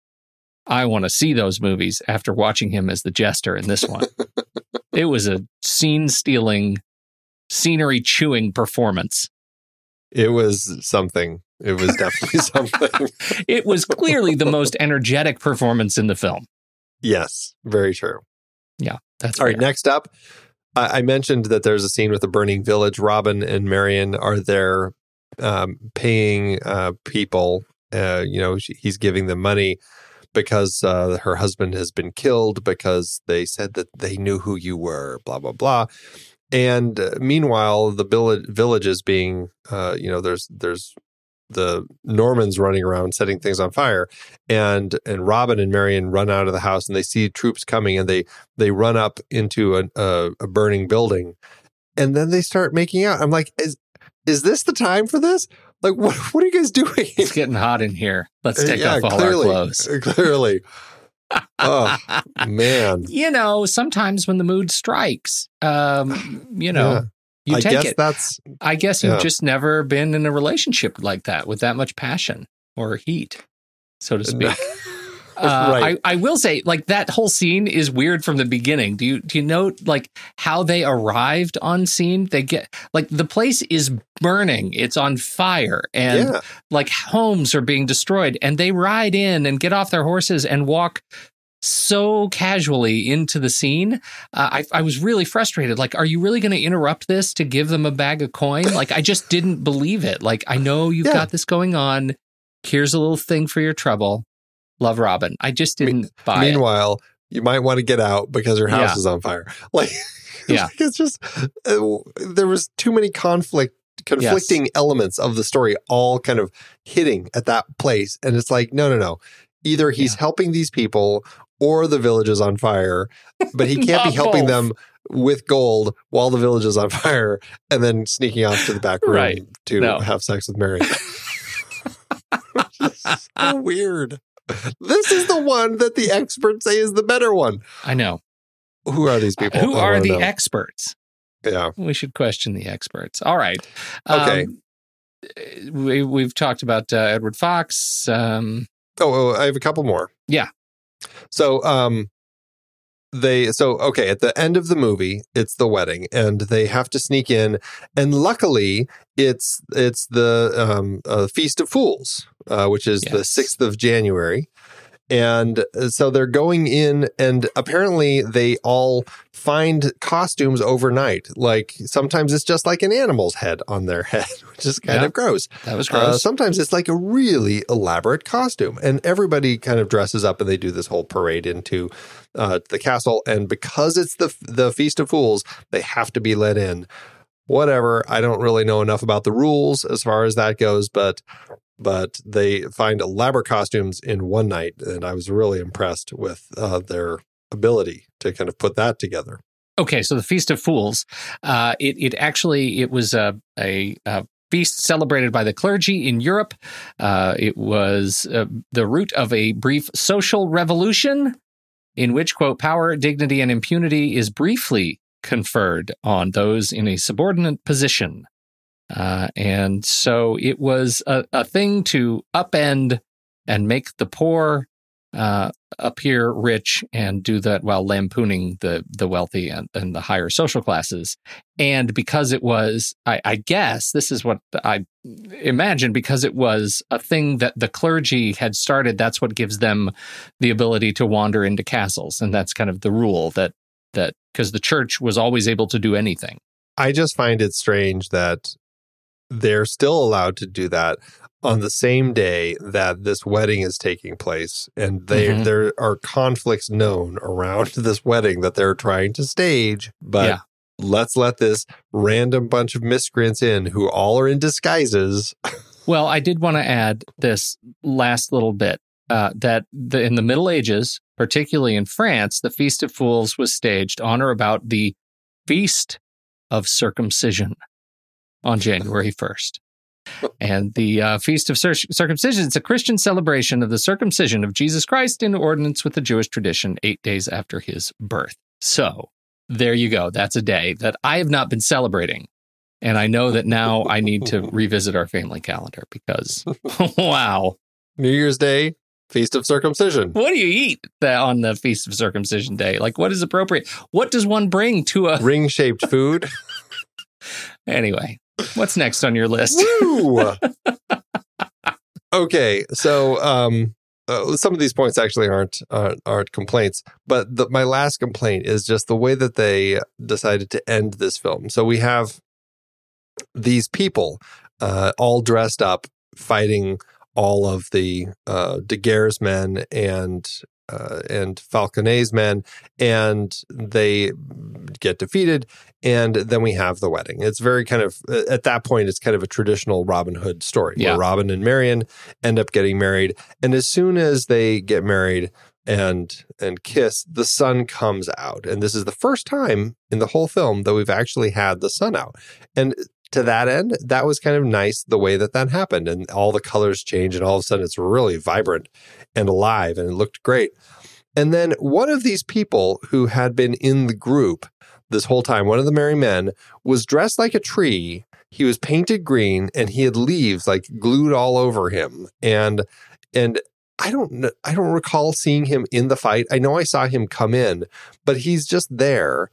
I want to see those movies after watching him as the jester in this one. It was a scene-stealing, scenery-chewing performance. It was something. It was definitely something. It was clearly the most energetic performance in the film. Yes, very true. Yeah, that's all fair. Right. Next up. I mentioned that there's a scene with a burning village. Robin and Marian are there um, paying uh, people. Uh, you know, she, he's giving them money because uh, her husband has been killed because they said that they knew who you were, blah, blah, blah. And uh, meanwhile, the village, village is being, uh, you know, there's there's the Normans running around setting things on fire. And and Robin and Marian run out of the house and they see troops coming and they they run up into a, a, a burning building. And then they start making out. I'm like, is is this the time for this? Like, what what are you guys doing? It's getting hot in here. Let's take yeah, off all clearly, our clothes. Clearly. Oh, man. You know, sometimes when the mood strikes, um, you know. Yeah. You I take guess it. That's, I guess you've yeah. just never been in a relationship like that with that much passion or heat, so to speak. uh, right. I, I will say, like, that whole scene is weird from the beginning. Do you do you note, like, how they arrived on scene? They get, like, the place is burning. It's on fire. And, yeah. like, homes are being destroyed. And they ride in and get off their horses and walk so casually into the scene. Uh, I, I was really frustrated. Like, are you really going to interrupt this to give them a bag of coin? Like, I just didn't believe it. Like, I know you've yeah. got this going on. Here's a little thing for your trouble. Love, Robin. I just didn't Me- buy meanwhile, it. Meanwhile, you might want to get out because your house yeah. is on fire. Like, yeah. like it's just, it, there was too many conflict, conflicting yes. elements of the story all kind of hitting at that place. And it's like, no, no, no. Either he's yeah. helping these people or the village is on fire, but he can't be helping both. them with gold while the village is on fire and then sneaking off to the back room right. to no. have sex with Mary. So weird. This is the one that the experts say is the better one. I know. Who are these people? Uh, who I are the know. experts? Yeah. We should question the experts. All right. Okay. Um, we, we've talked about uh, Edward Fox. Um, oh, oh, I have a couple more. Yeah. So, um, they, so, okay, at the end of the movie, it's the wedding and they have to sneak in. And luckily it's, it's the, um, uh, Feast of Fools, uh, which is yes. the sixth of January. And so they're going in and apparently they all find costumes overnight. Like sometimes it's just like an animal's head on their head, which is kind yeah, of gross. That was gross. Uh, sometimes it's like a really elaborate costume and everybody kind of dresses up and they do this whole parade into uh, the castle. And because it's the the Feast of Fools, they have to be let in. whatever. I don't really know enough about the rules as far as that goes, but but they find elaborate costumes in one night, and I was really impressed with uh, their ability to kind of put that together. Okay, so the Feast of Fools, uh, it it actually it was a a. a feast celebrated by the clergy in Europe. Uh, it was uh, the root of a brief social revolution in which, quote, power, dignity, and impunity is briefly conferred on those in a subordinate position. Uh, and so it was a, a thing to upend and make the poor uh, appear rich, and do that while lampooning the, the wealthy and, and the higher social classes. And because it was, I, I guess, this is what I imagine, because it was a thing that the clergy had started, that's what gives them the ability to wander into castles. And that's kind of the rule that, that because the church was always able to do anything. I just find it strange that they're still allowed to do that on the same day that this wedding is taking place, and they, mm-hmm. there are conflicts known around this wedding that they're trying to stage, but yeah. let's let this random bunch of miscreants in who all are in disguises. Well, I did want to add this last little bit, uh, that the, in the Middle Ages, particularly in France, the Feast of Fools was staged on or about the Feast of Circumcision on January first. And the uh, Feast of Cir- Circumcision, it's a Christian celebration of the circumcision of Jesus Christ in ordinance with the Jewish tradition eight days after his birth. So there you go. That's a day that I have not been celebrating. And I know that now I need to revisit our family calendar because, wow. New Year's Day, Feast of Circumcision. What do you eat on the Feast of Circumcision Day? Like, what is appropriate? What does one bring to a... ring-shaped food? Anyway. What's next on your list? Woo! Okay, so um, uh, some of these points actually aren't uh, aren't complaints, but the, my last complaint is just the way that they decided to end this film. So we have these people uh, all dressed up fighting all of the uh, Daguerre's men and uh, and Falconet's men, and they get defeated. And then we have the wedding. It's very kind of, at that point, it's kind of a traditional Robin Hood story yeah. where Robin and Marian end up getting married. And as soon as they get married and and kiss, the sun comes out. And this is the first time in the whole film that we've actually had the sun out. And to that end, that was kind of nice the way that that happened. And all the colors change, and all of a sudden it's really vibrant and alive, and it looked great. And then one of these people who had been in the group this whole time, one of the merry men, was dressed like a tree. He was painted green, and he had leaves like glued all over him. And and I don't I don't recall seeing him in the fight. I know I saw him come in, but he's just there.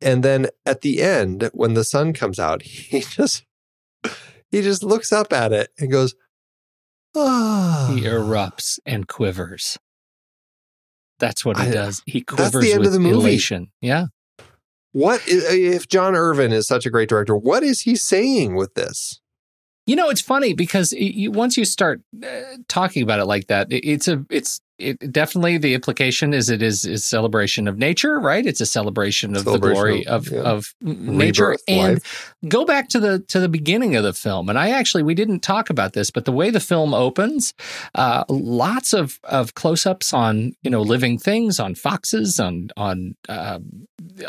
And then at the end, when the sun comes out, he just he just looks up at it and goes, ah. He erupts and quivers. That's what he I, does. He quivers that's the end with of the movie. Elation. Yeah. What is, if John Irvin is such a great director, what is he saying with this? You know, it's funny because you, once you start uh, talking about it like that, it, it's a it's it, definitely the implication is it is a celebration of nature, right? It's a celebration of celebration the glory of, of, yeah. of nature. Rebirth, and life. Go back to the to the beginning of the film. And I actually we didn't talk about this, but the way the film opens, uh, lots of, of close ups on, you know, living things, on foxes, on on. Uh,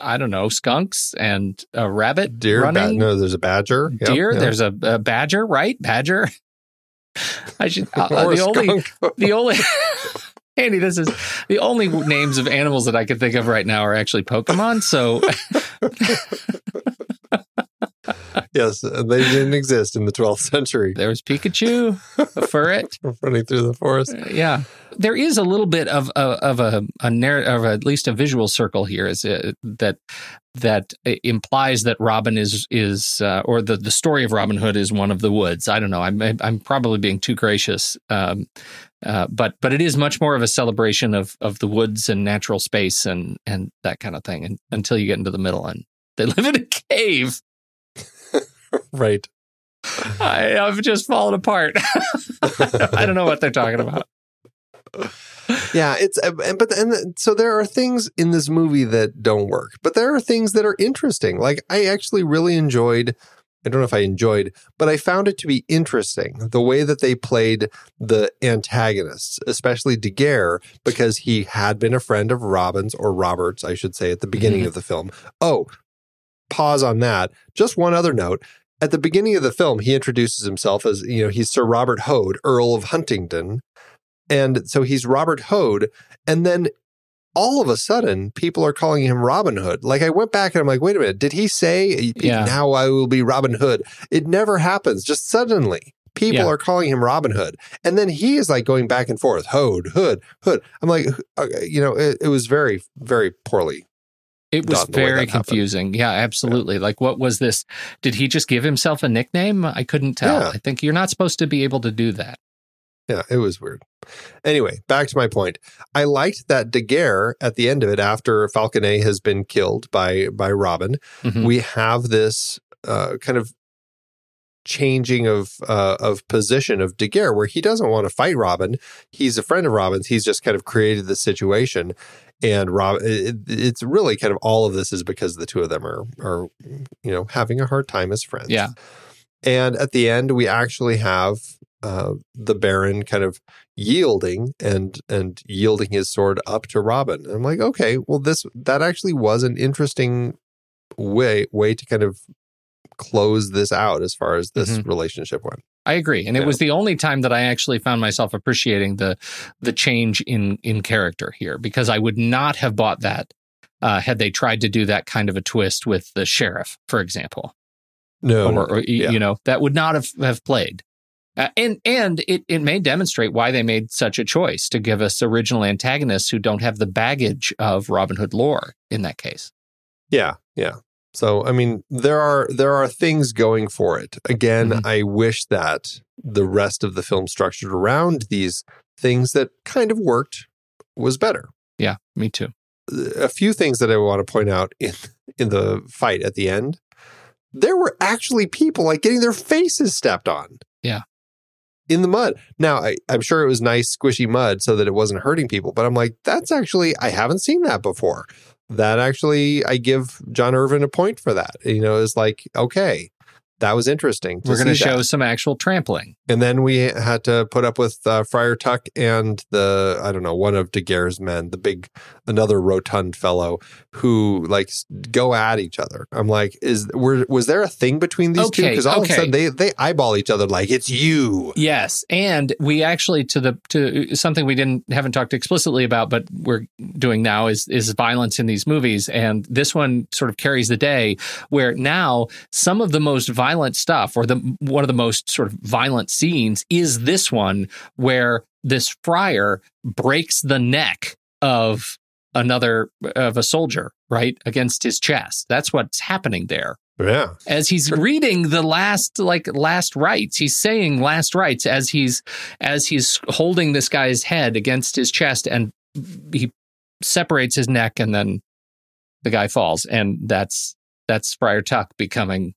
I don't know, skunks and a rabbit deer, running. Ba- no, there's a badger. Yep, deer, yep. There's a, a badger, right? Badger. I should. Uh, the skunk. only, the only, Andy, this is the only names of animals that I can think of right now are actually Pokemon. So, yes, they didn't exist in the twelfth century. There was Pikachu, a ferret running through the forest. Uh, yeah. There is a little bit of of, of a, a narr- of at least a visual circle here is uh, that that implies that Robin is is uh, or the, the story of Robin Hood is one of the woods. I don't know. I'm I'm probably being too gracious, um, uh, but but it is much more of a celebration of of the woods and natural space and and that kind of thing. And until you get into the middle, and they live in a cave. Right. I, I've just fallen apart. I don't know what they're talking about. Yeah, it's and but and so there are things in this movie that don't work, but there are things that are interesting. Like I actually really enjoyed. I don't know if I enjoyed, but I found it to be interesting the way that they played the antagonists, especially Daguerre, because he had been a friend of Robin's or Robert's, I should say, at the beginning mm-hmm. of the film. Oh, pause on that. Just one other note. At the beginning of the film, he introduces himself as, you know, he's Sir Robert Hoad, Earl of Huntingdon. And so he's Robert Hoad. And then all of a sudden, people are calling him Robin Hood. Like, I went back and I'm like, wait a minute, did he say, yeah. now I will be Robin Hood? It never happens. Just suddenly, people yeah. are calling him Robin Hood. And then he is like going back and forth, Hoad, Hood, Hood. I'm like, you know, it, it was very, very poorly. It was very confusing. Happened. Yeah, absolutely. Yeah. Like, what was this? Did he just give himself a nickname? I couldn't tell. Yeah. I think you're not supposed to be able to do that. Yeah, it was weird. Anyway, back to my point. I liked that Daguerre at the end of it, after Falconet has been killed by by Robin, mm-hmm. we have this uh, kind of changing of uh, of position of Daguerre, where he doesn't want to fight Robin. He's a friend of Robin's. He's just kind of created the situation, and Robin. It, it's really kind of all of this is because the two of them are are you know having a hard time as friends. Yeah, and at the end, we actually have. Uh, the Baron kind of yielding and and yielding his sword up to Robin. And I'm like, okay, well, this that actually was an interesting way way to kind of close this out as far as this mm-hmm. relationship went. I agree, and yeah. it was the only time that I actually found myself appreciating the the change in in character here, because I would not have bought that uh, had they tried to do that kind of a twist with the sheriff, for example. No, or, or yeah. you know, that would not have, have played. Uh, and and it, it may demonstrate why they made such a choice to give us original antagonists who don't have the baggage of Robin Hood lore in that case. Yeah, yeah. So, I mean, there are there are things going for it. Again, mm-hmm. I wish that the rest of the film structured around these things that kind of worked was better. Yeah, me too. A few things that I want to point out in in the fight at the end. There were actually people like getting their faces stepped on. Yeah. In the mud. Now, I, I'm sure it was nice, squishy mud so that it wasn't hurting people. But I'm like, that's actually, I haven't seen that before. That actually, I give John Irvin a point for that. You know, it's like, okay, that was interesting. We're going to show some actual trampling. And then we had to put up with uh, Friar Tuck and the, I don't know, one of Daguerre's men, the big, another rotund fellow who like go at each other. I'm like, is were, was there a thing between these okay, two? Because all okay. of a sudden they, they eyeball each other like it's you. Yes. And we actually to the to something we didn't haven't talked explicitly about, but we're doing now is is violence in these movies. And this one sort of carries the day where now some of the most violent Violent stuff, or the one of the most sort of violent scenes, is this one where this friar breaks the neck of another of a soldier right against his chest. That's what's happening there. Yeah, as he's sure. reading the last like last rites, he's saying last rites as he's as he's holding this guy's head against his chest, and he separates his neck, and then the guy falls, and that's that's Friar Tuck becoming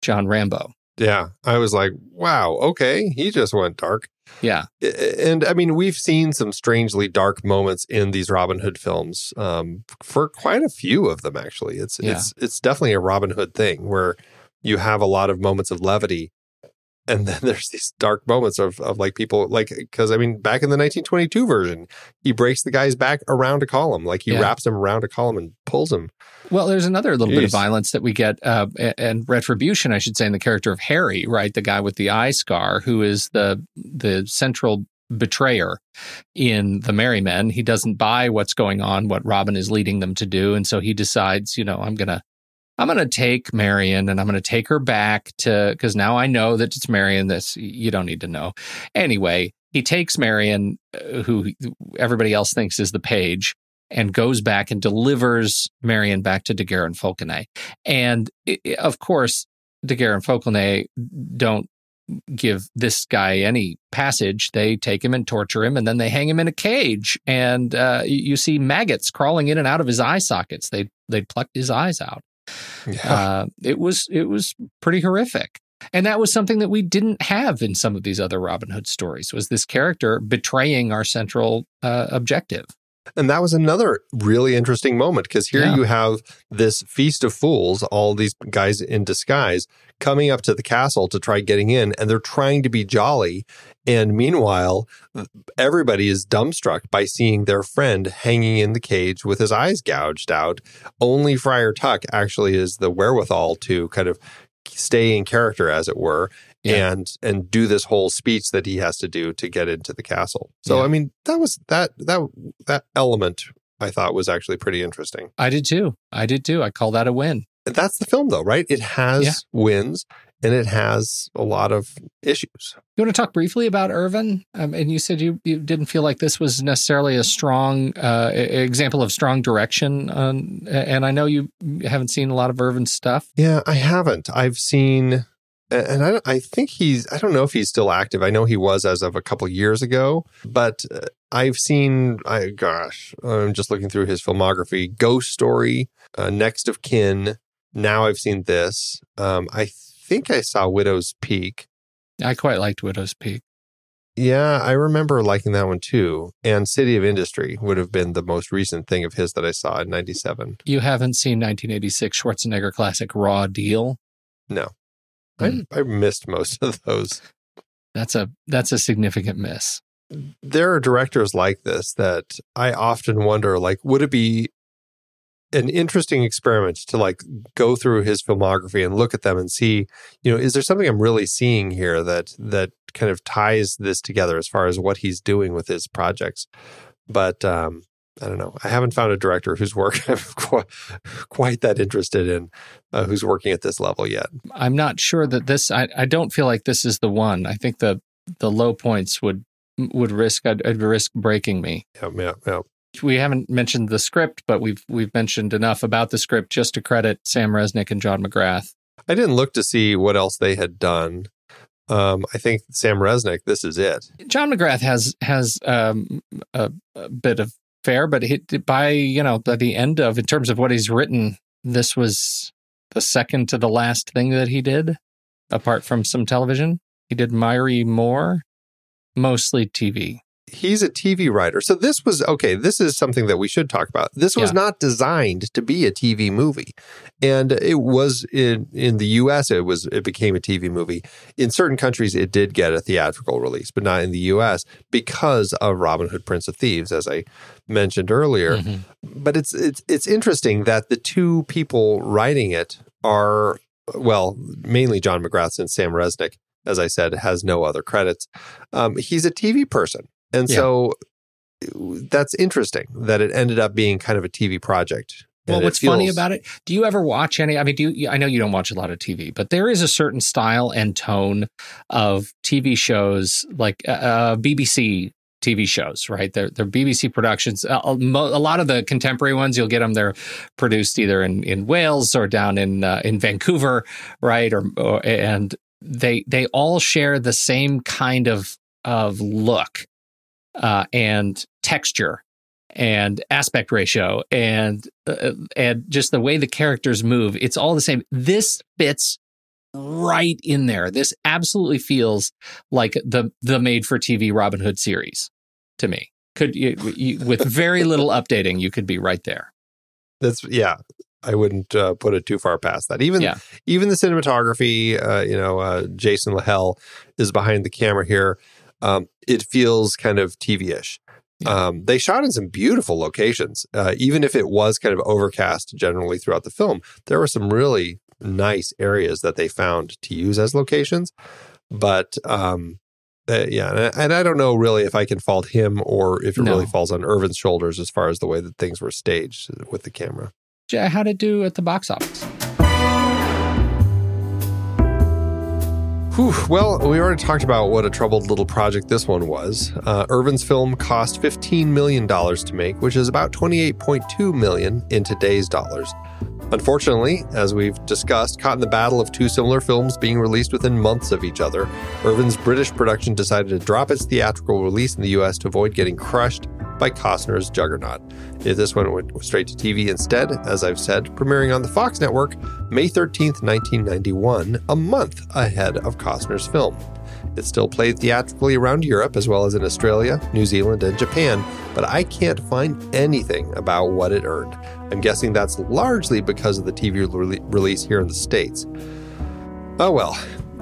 John Rambo. Yeah. I was like, wow, okay. He just went dark. Yeah. And I mean, we've seen some strangely dark moments in these Robin Hood films um, for quite a few of them, actually. It's, yeah. it's, it's definitely a Robin Hood thing where you have a lot of moments of levity. And then there's these dark moments of, of like people like, because I mean, back in the nineteen twenty-two version, he breaks the guy's back around a column, like he yeah. wraps him around a column and pulls him. Well, there's another little Jeez. bit of violence that we get uh, and retribution, I should say, in the character of Harry, right? The guy with the eye scar, who is the the central betrayer in The Merry Men. He doesn't buy what's going on, what Robin is leading them to do. And so he decides, you know, I'm going to. I'm going to take Marian and I'm going to take her back to, because now I know that it's Marian. This you don't need to know. Anyway, he takes Marian, uh, who everybody else thinks is the page, and goes back and delivers Marian back to Daguerre and Falconet. And it, of course, Daguerre and Falconet don't give this guy any passage. They take him and torture him, and then they hang him in a cage. And uh, you see maggots crawling in and out of his eye sockets. They they plucked his eyes out. Yeah. Uh, it was it was pretty horrific. And that was something that we didn't have in some of these other Robin Hood stories, was this character betraying our central uh, objective. And that was another really interesting moment, because here yeah. you have this feast of fools, all these guys in disguise, coming up to the castle to try getting in, and they're trying to be jolly. And meanwhile, everybody is dumbstruck by seeing their friend hanging in the cage with his eyes gouged out. Only Friar Tuck actually is the wherewithal to kind of stay in character, as it were, yeah. and and do this whole speech that he has to do to get into the castle. So, yeah. I mean, that was that that that element I thought was actually pretty interesting. I did too. I did too. I call that a win. That's the film, though, right? It has yeah. wins, and it has a lot of issues. You want to talk briefly about Irvin? Um, and you said you, you didn't feel like this was necessarily a strong uh, example of strong direction. On, and I know you haven't seen a lot of Irvin's stuff. Yeah, I haven't. I've seen, and I, I think he's, I don't know if he's still active. I know he was as of a couple of years ago, but I've seen, I gosh, I'm just looking through his filmography, Ghost Story, uh, Next of Kin. Now I've seen this. Um, I think I saw Widow's Peak. I quite liked Widow's Peak. Yeah, I remember liking that one too. And City of Industry would have been the most recent thing of his that I saw in ninety-seven. You haven't seen nineteen eighty-six Schwarzenegger classic Raw Deal? No. Mm. I, I missed most of those. That's a that's a significant miss. There are directors like this that I often wonder, like, would it be an interesting experiment to like go through his filmography and look at them and see, you know, is there something I'm really seeing here that that kind of ties this together as far as what he's doing with his projects? But um, I don't know. I haven't found a director whose work I'm qu- quite that interested in, uh, who's working at this level yet. I'm not sure that this. I, I don't feel like this is the one. I think the the low points would would risk. I'd, I'd risk breaking me. Yeah, yeah, yeah. We haven't mentioned the script, but we've we've mentioned enough about the script just to credit Sam Resnick and John McGrath. I didn't look to see what else they had done. Um, I think Sam Resnick, this is it. John McGrath has has um, a, a bit of fare, but he, by you know by the end of, in terms of what he's written, this was the second to the last thing that he did, apart from some television. He did Myrie Moore, mostly T V. He's a T V writer. So this was, okay, this is something that we should talk about. This was yeah. not designed to be a T V movie. And it was in, in the U S, it was it became a T V movie. In certain countries, it did get a theatrical release, but not in the U S because of Robin Hood, Prince of Thieves, as I mentioned earlier. Mm-hmm. But it's, it's, it's interesting that the two people writing it are, well, mainly John McGrath and Sam Resnick, as I said, has no other credits. Um, he's a T V person. And yeah. so that's interesting that it ended up being kind of a T V project. Well, what's feels... funny about it, do you ever watch any, I mean, do you, I know you don't watch a lot of T V, but there is a certain style and tone of T V shows, like uh, B B C T V shows, right? They're, they're B B C productions. A, a lot of the contemporary ones, you'll get them, they're produced either in, in Wales or down in uh, in Vancouver, right? Or, or and they they all share the same kind of of look. Uh, and texture and aspect ratio and uh, and just the way the characters move. It's all the same. This fits right in there. This absolutely feels like the the made-for-T V Robin Hood series to me. Could you, you, with very little updating, you could be right there. That's, yeah. I wouldn't uh, put it too far past that. Even yeah. even the cinematography, uh, you know, uh, Jason Lahell is behind the camera here. Um, it feels kind of T V-ish. Yeah. Um, they shot in some beautiful locations, uh, even if it was kind of overcast generally throughout the film. There were some really nice areas that they found to use as locations. But um, uh, yeah, and I, and I don't know really if I can fault him or if it no. really falls on Irvin's shoulders as far as the way that things were staged with the camera. How'd it do at the box office? Well, we already talked about what a troubled little project this one was. Uh, Irvin's film cost fifteen million dollars to make, which is about twenty-eight point two million dollars in today's dollars. Unfortunately, as we've discussed, caught in the battle of two similar films being released within months of each other, Irvin's British production decided to drop its theatrical release in the U S to avoid getting crushed by Costner's Juggernaut. This one went straight to T V instead, as I've said, premiering on the Fox network May thirteenth, nineteen ninety-one, a month ahead of Costner's film. It still played theatrically around Europe as well as in Australia, New Zealand, and Japan, but I can't find anything about what it earned. I'm guessing that's largely because of the T V re- release here in the States. Oh well,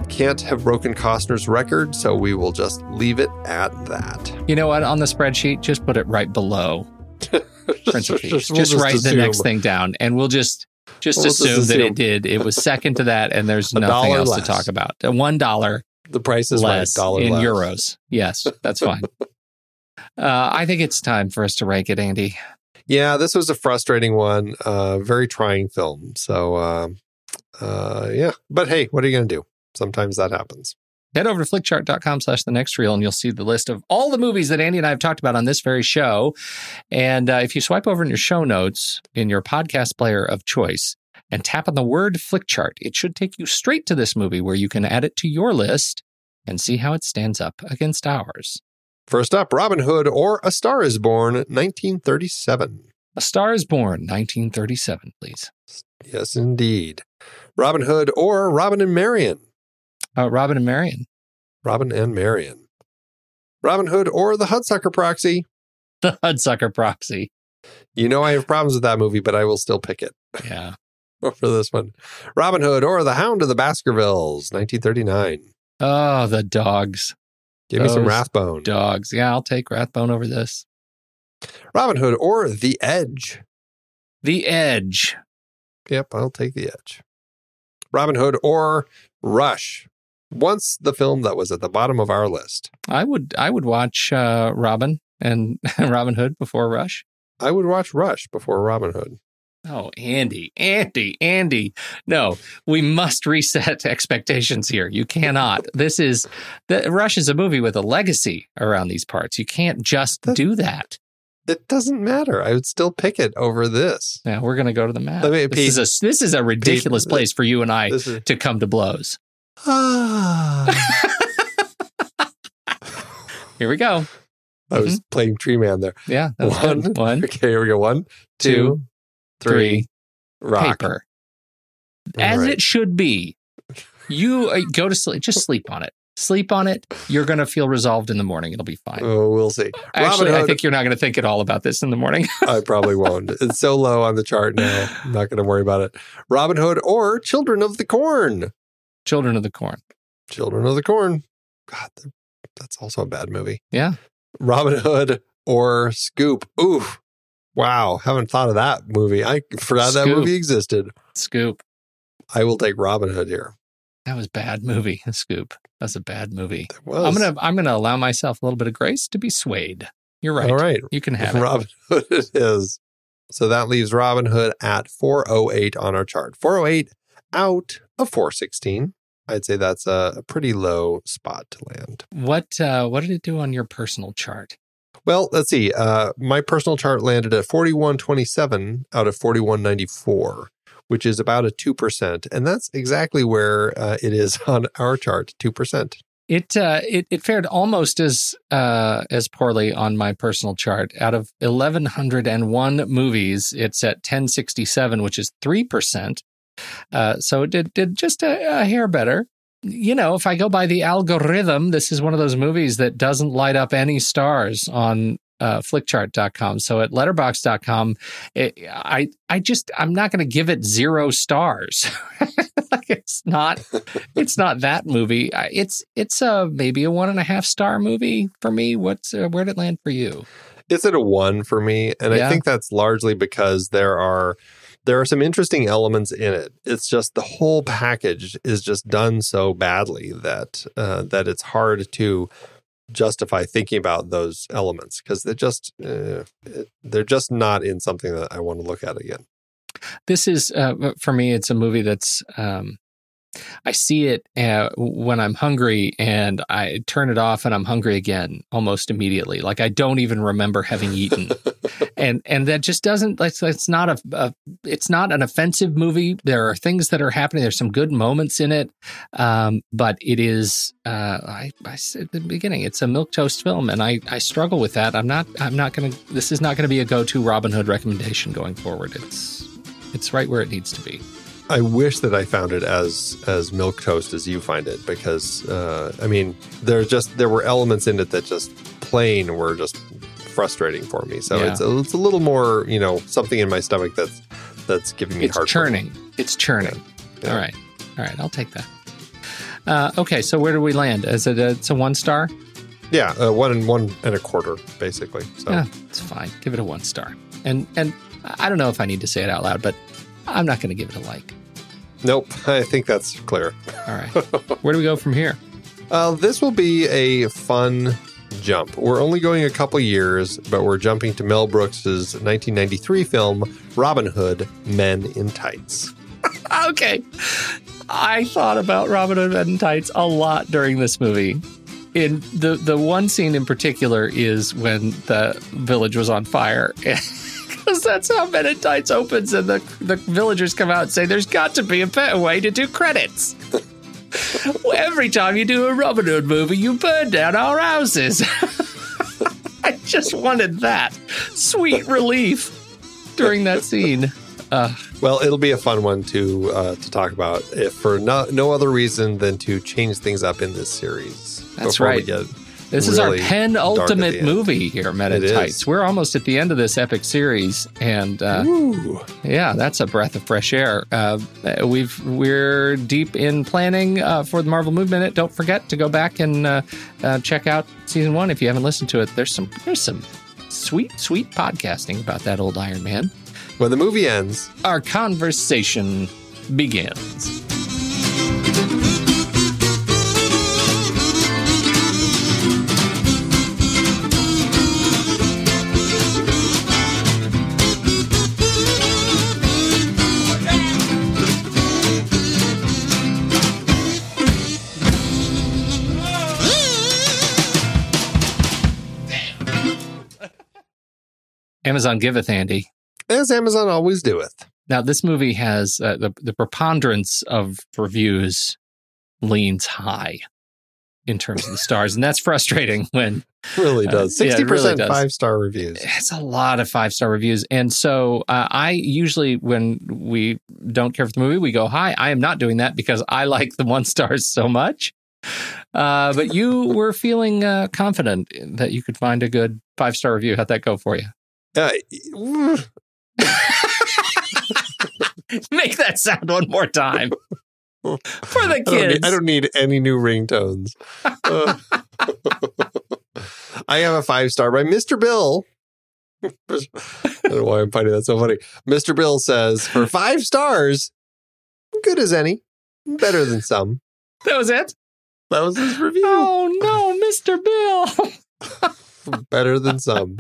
can't have broken Costner's record, so we will just leave it at that. You know what? On the spreadsheet, just put it right below Prince of Peace. Just, we'll just, just write assume. the next thing down, and we'll just... Just, we'll assume just assume that it did. It was second to that, and there's nothing else less. to talk about. One dollar. The price is less right, dollar in less. euros. Yes, that's fine. uh, I think it's time for us to rank it, Andy. Yeah, this was a frustrating one. Uh, very trying film. So, uh, uh, yeah. But hey, what are you going to do? Sometimes that happens. Head over to flickchart.com slash the next reel, and you'll see the list of all the movies that Andy and I have talked about on this very show. And uh, if you swipe over in your show notes in your podcast player of choice and tap on the word flick chart, it should take you straight to this movie where you can add it to your list and see how it stands up against ours. First up, Robin Hood or A Star is Born, nineteen thirty-seven. A Star is Born, nineteen thirty-seven, please. Yes, indeed. Robin Hood or Robin and Marian. Uh, Robin and Marian. Robin and Marian. Robin Hood or The Hudsucker Proxy. The Hudsucker Proxy. You know I have problems with that movie, but I will still pick it. Yeah. For this one. Robin Hood or The Hound of the Baskervilles, nineteen thirty-nine. Oh, the dogs. Give Those me some Rathbone. Dogs. Yeah, I'll take Rathbone over this. Robin Hood or The Edge. The Edge. Yep, I'll take The Edge. Robin Hood or Rush. Once the film that was at the bottom of our list. I would I would watch uh, Robin and Robin Hood before Rush. I would watch Rush before Robin Hood. Oh, Andy, Andy, Andy. No, we must reset expectations here. You cannot. This is, the, Rush is a movie with a legacy around these parts. You can't just that, do that. It doesn't matter. I would still pick it over this. Now we're going to go to the map. I mean, Pete, this, is a, this is a ridiculous Pete, place for you and I is, to come to blows. Ah. Here we go. I was mm-hmm. playing Tree Man there. Yeah. One, good. one. Okay, here we go. One, two, two three, rock. Paper. As right. it should be. You uh, go to sleep. Just sleep on it. Sleep on it. You're going to feel resolved in the morning. It'll be fine. Oh, we'll see. Actually, Robin I think you're not going to think at all about this in the morning. I probably won't. It's so low on the chart now. I'm not going to worry about it. Robin Hood or Children of the Corn. Children of the Corn. Children of the Corn. God, that's also a bad movie. Yeah. Robin Hood or Scoop. Ooh. Wow, haven't thought of that movie. I forgot Scoop. that movie existed. Scoop. I will take Robin Hood here. That was a bad movie, Scoop. That's a bad movie. That was. I'm gonna I'm gonna allow myself a little bit of grace to be swayed. You're right. All right. You can have it. Robin Hood it is. So that leaves Robin Hood at four oh eight on our chart. four oh eight out of four sixteen. I'd say that's a pretty low spot to land. What uh, what did it do on your personal chart? Well, let's see. Uh, my personal chart landed at forty-one twenty-seven out of forty-one ninety-four, which is about a two percent. And that's exactly where uh, it is on our chart, two percent. It uh, it, it fared almost as uh, as poorly on my personal chart. Out of eleven oh one movies, it's at ten sixty-seven, which is three percent. Uh, so it did, did just a, a hair better. You know, if I go by the algorithm, this is one of those movies that doesn't light up any stars on uh, flickchart dot com. So at letterboxd dot com, it, I I just I'm not going to give it zero stars. Like it's not it's not that movie. It's it's a maybe a one and a half star movie for me. What's uh, where'd it land for you? It's at a one for me, and yeah. I think that's largely because there are. There are some interesting elements in it. It's just the whole package is just done so badly that uh, that it's hard to justify thinking about those elements because they're just uh, they're just not in something that I want to look at again. This is uh, for me. It's a movie that's um, I see it uh, when I'm hungry and I turn it off and I'm hungry again almost immediately. Like I don't even remember having eaten. and and that just doesn't, it's, it's not a, a, it's not an offensive movie. There are things that are happening. There's some good moments in it. Um, but it is, uh, I, I said at the beginning, it's a milquetoast film. And I, I struggle with that. I'm not, I'm not going to, this is not going to be a go-to Robin Hood recommendation going forward. It's, it's right where it needs to be. I wish that I found it as as milquetoast as you find it, because uh, I mean, there's just there were elements in it that just plain were just frustrating for me. So yeah. it's a, it's a little more, you know, something in my stomach that's that's giving me heartburn. It's churning. It's churning. Yeah. Yeah. All right, all right, I'll take that. Uh, okay, so where do we land? Is it a, it's a one star? Yeah, uh, one and one and a quarter, basically. So yeah, it's fine. Give it a one star. And and I don't know if I need to say it out loud, but I'm not going to give it a like. Nope. I think that's clear. All right. Where do we go from here? Uh, this will be a fun jump. We're only going a couple years, but we're jumping to Mel Brooks's nineteen ninety-three film, Robin Hood, Men in Tights. Okay. I thought about Robin Hood, Men in Tights a lot during this movie. In the, the one scene in particular is when the village was on fire. Because that's how Men in Tights opens, and the the villagers come out and say, "There's got to be a better way to do credits." Every time you do a Robin Hood movie, you burn down our houses. I just wanted that sweet relief during that scene. Uh, well, it'll be a fun one to uh, to talk about, if for no, no other reason than to change things up in this series. That's right. We get This really is our penultimate movie here, Men in Tights. We're almost at the end of this epic series, and uh, yeah, that's a breath of fresh air. Uh, we've we're deep in planning uh, for the Marvel Movie Minute. Don't forget to go back and uh, uh, check out season one if you haven't listened to it. There's some there's some sweet sweet podcasting about that old Iron Man. When the movie ends, our conversation begins. Amazon giveth, Andy. As Amazon always doeth. Now, this movie has uh, the, the preponderance of reviews leans high in terms of the stars, and that's frustrating when... really does. Uh, sixty percent yeah, really does. Five-star reviews. It's a lot of five-star reviews. And so uh, I usually, when we don't care for the movie, we go high. I am not doing that because I like the one-stars so much. Uh, but you were feeling uh, confident that you could find a good five-star review. How'd that go for you? Uh, Make that sound one more time for the kids. I don't need, I don't need any new ringtones. Uh, I have a five star by Mister Bill. I don't know why I'm finding that so funny. Mister Bill says, for five stars, good as any, better than some. That was it? That was his review. Oh no, Mister Bill. Better than some.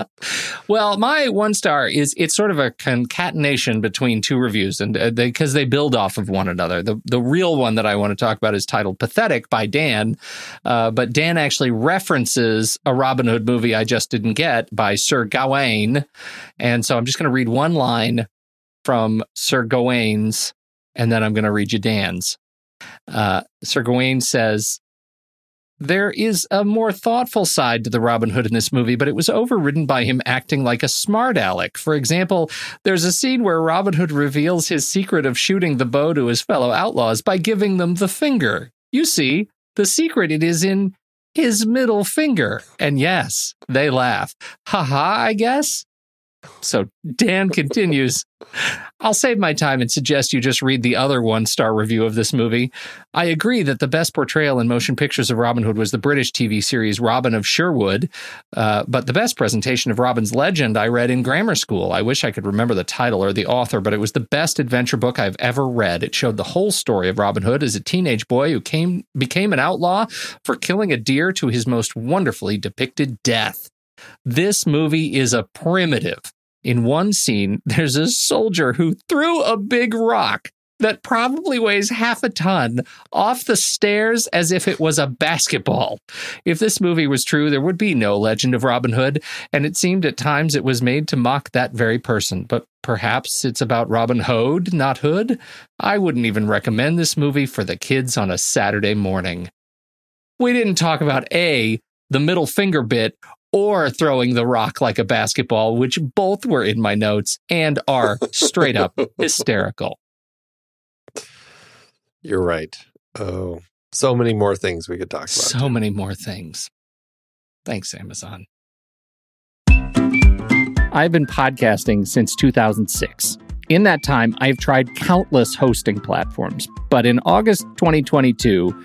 Well, my one star is it's sort of a concatenation between two reviews, and because they, they build off of one another. The the real one that I want to talk about is titled Pathetic by Dan, uh, but Dan actually references a Robin Hood movie I just didn't get by Sir Gawain. And so I'm just going to read one line from Sir Gawain's, and then I'm going to read you Dan's. Uh, Sir Gawain says, "There is a more thoughtful side to the Robin Hood in this movie, but it was overridden by him acting like a smart aleck. For example, there's a scene where Robin Hood reveals his secret of shooting the bow to his fellow outlaws by giving them the finger. You see, the secret, it is in his middle finger. And yes, they laugh. Ha ha, I guess." So Dan continues, "I'll save my time and suggest you just read the other one-star review of this movie. I agree that the best portrayal in motion pictures of Robin Hood was the British T V series Robin of Sherwood, uh, but the best presentation of Robin's legend I read in grammar school. I wish I could remember the title or the author, but it was the best adventure book I've ever read. It showed the whole story of Robin Hood as a teenage boy who came became an outlaw for killing a deer to his most wonderfully depicted death. This movie is a primitive. In one scene, there's a soldier who threw a big rock that probably weighs half a ton off the stairs as if it was a basketball. If this movie was true, there would be no Legend of Robin Hood, and it seemed at times it was made to mock that very person. But perhaps it's about Robin Hood, not Hood. I wouldn't even recommend this movie for the kids on a Saturday morning. We didn't talk about A, the middle finger bit, or throwing the rock like a basketball, which both were in my notes and are straight up hysterical. You're right. Oh, so many more things we could talk about. So too. many more things. Thanks, Amazon. I've been podcasting since two thousand six. In that time, I've tried countless hosting platforms, but in August twenty twenty-two,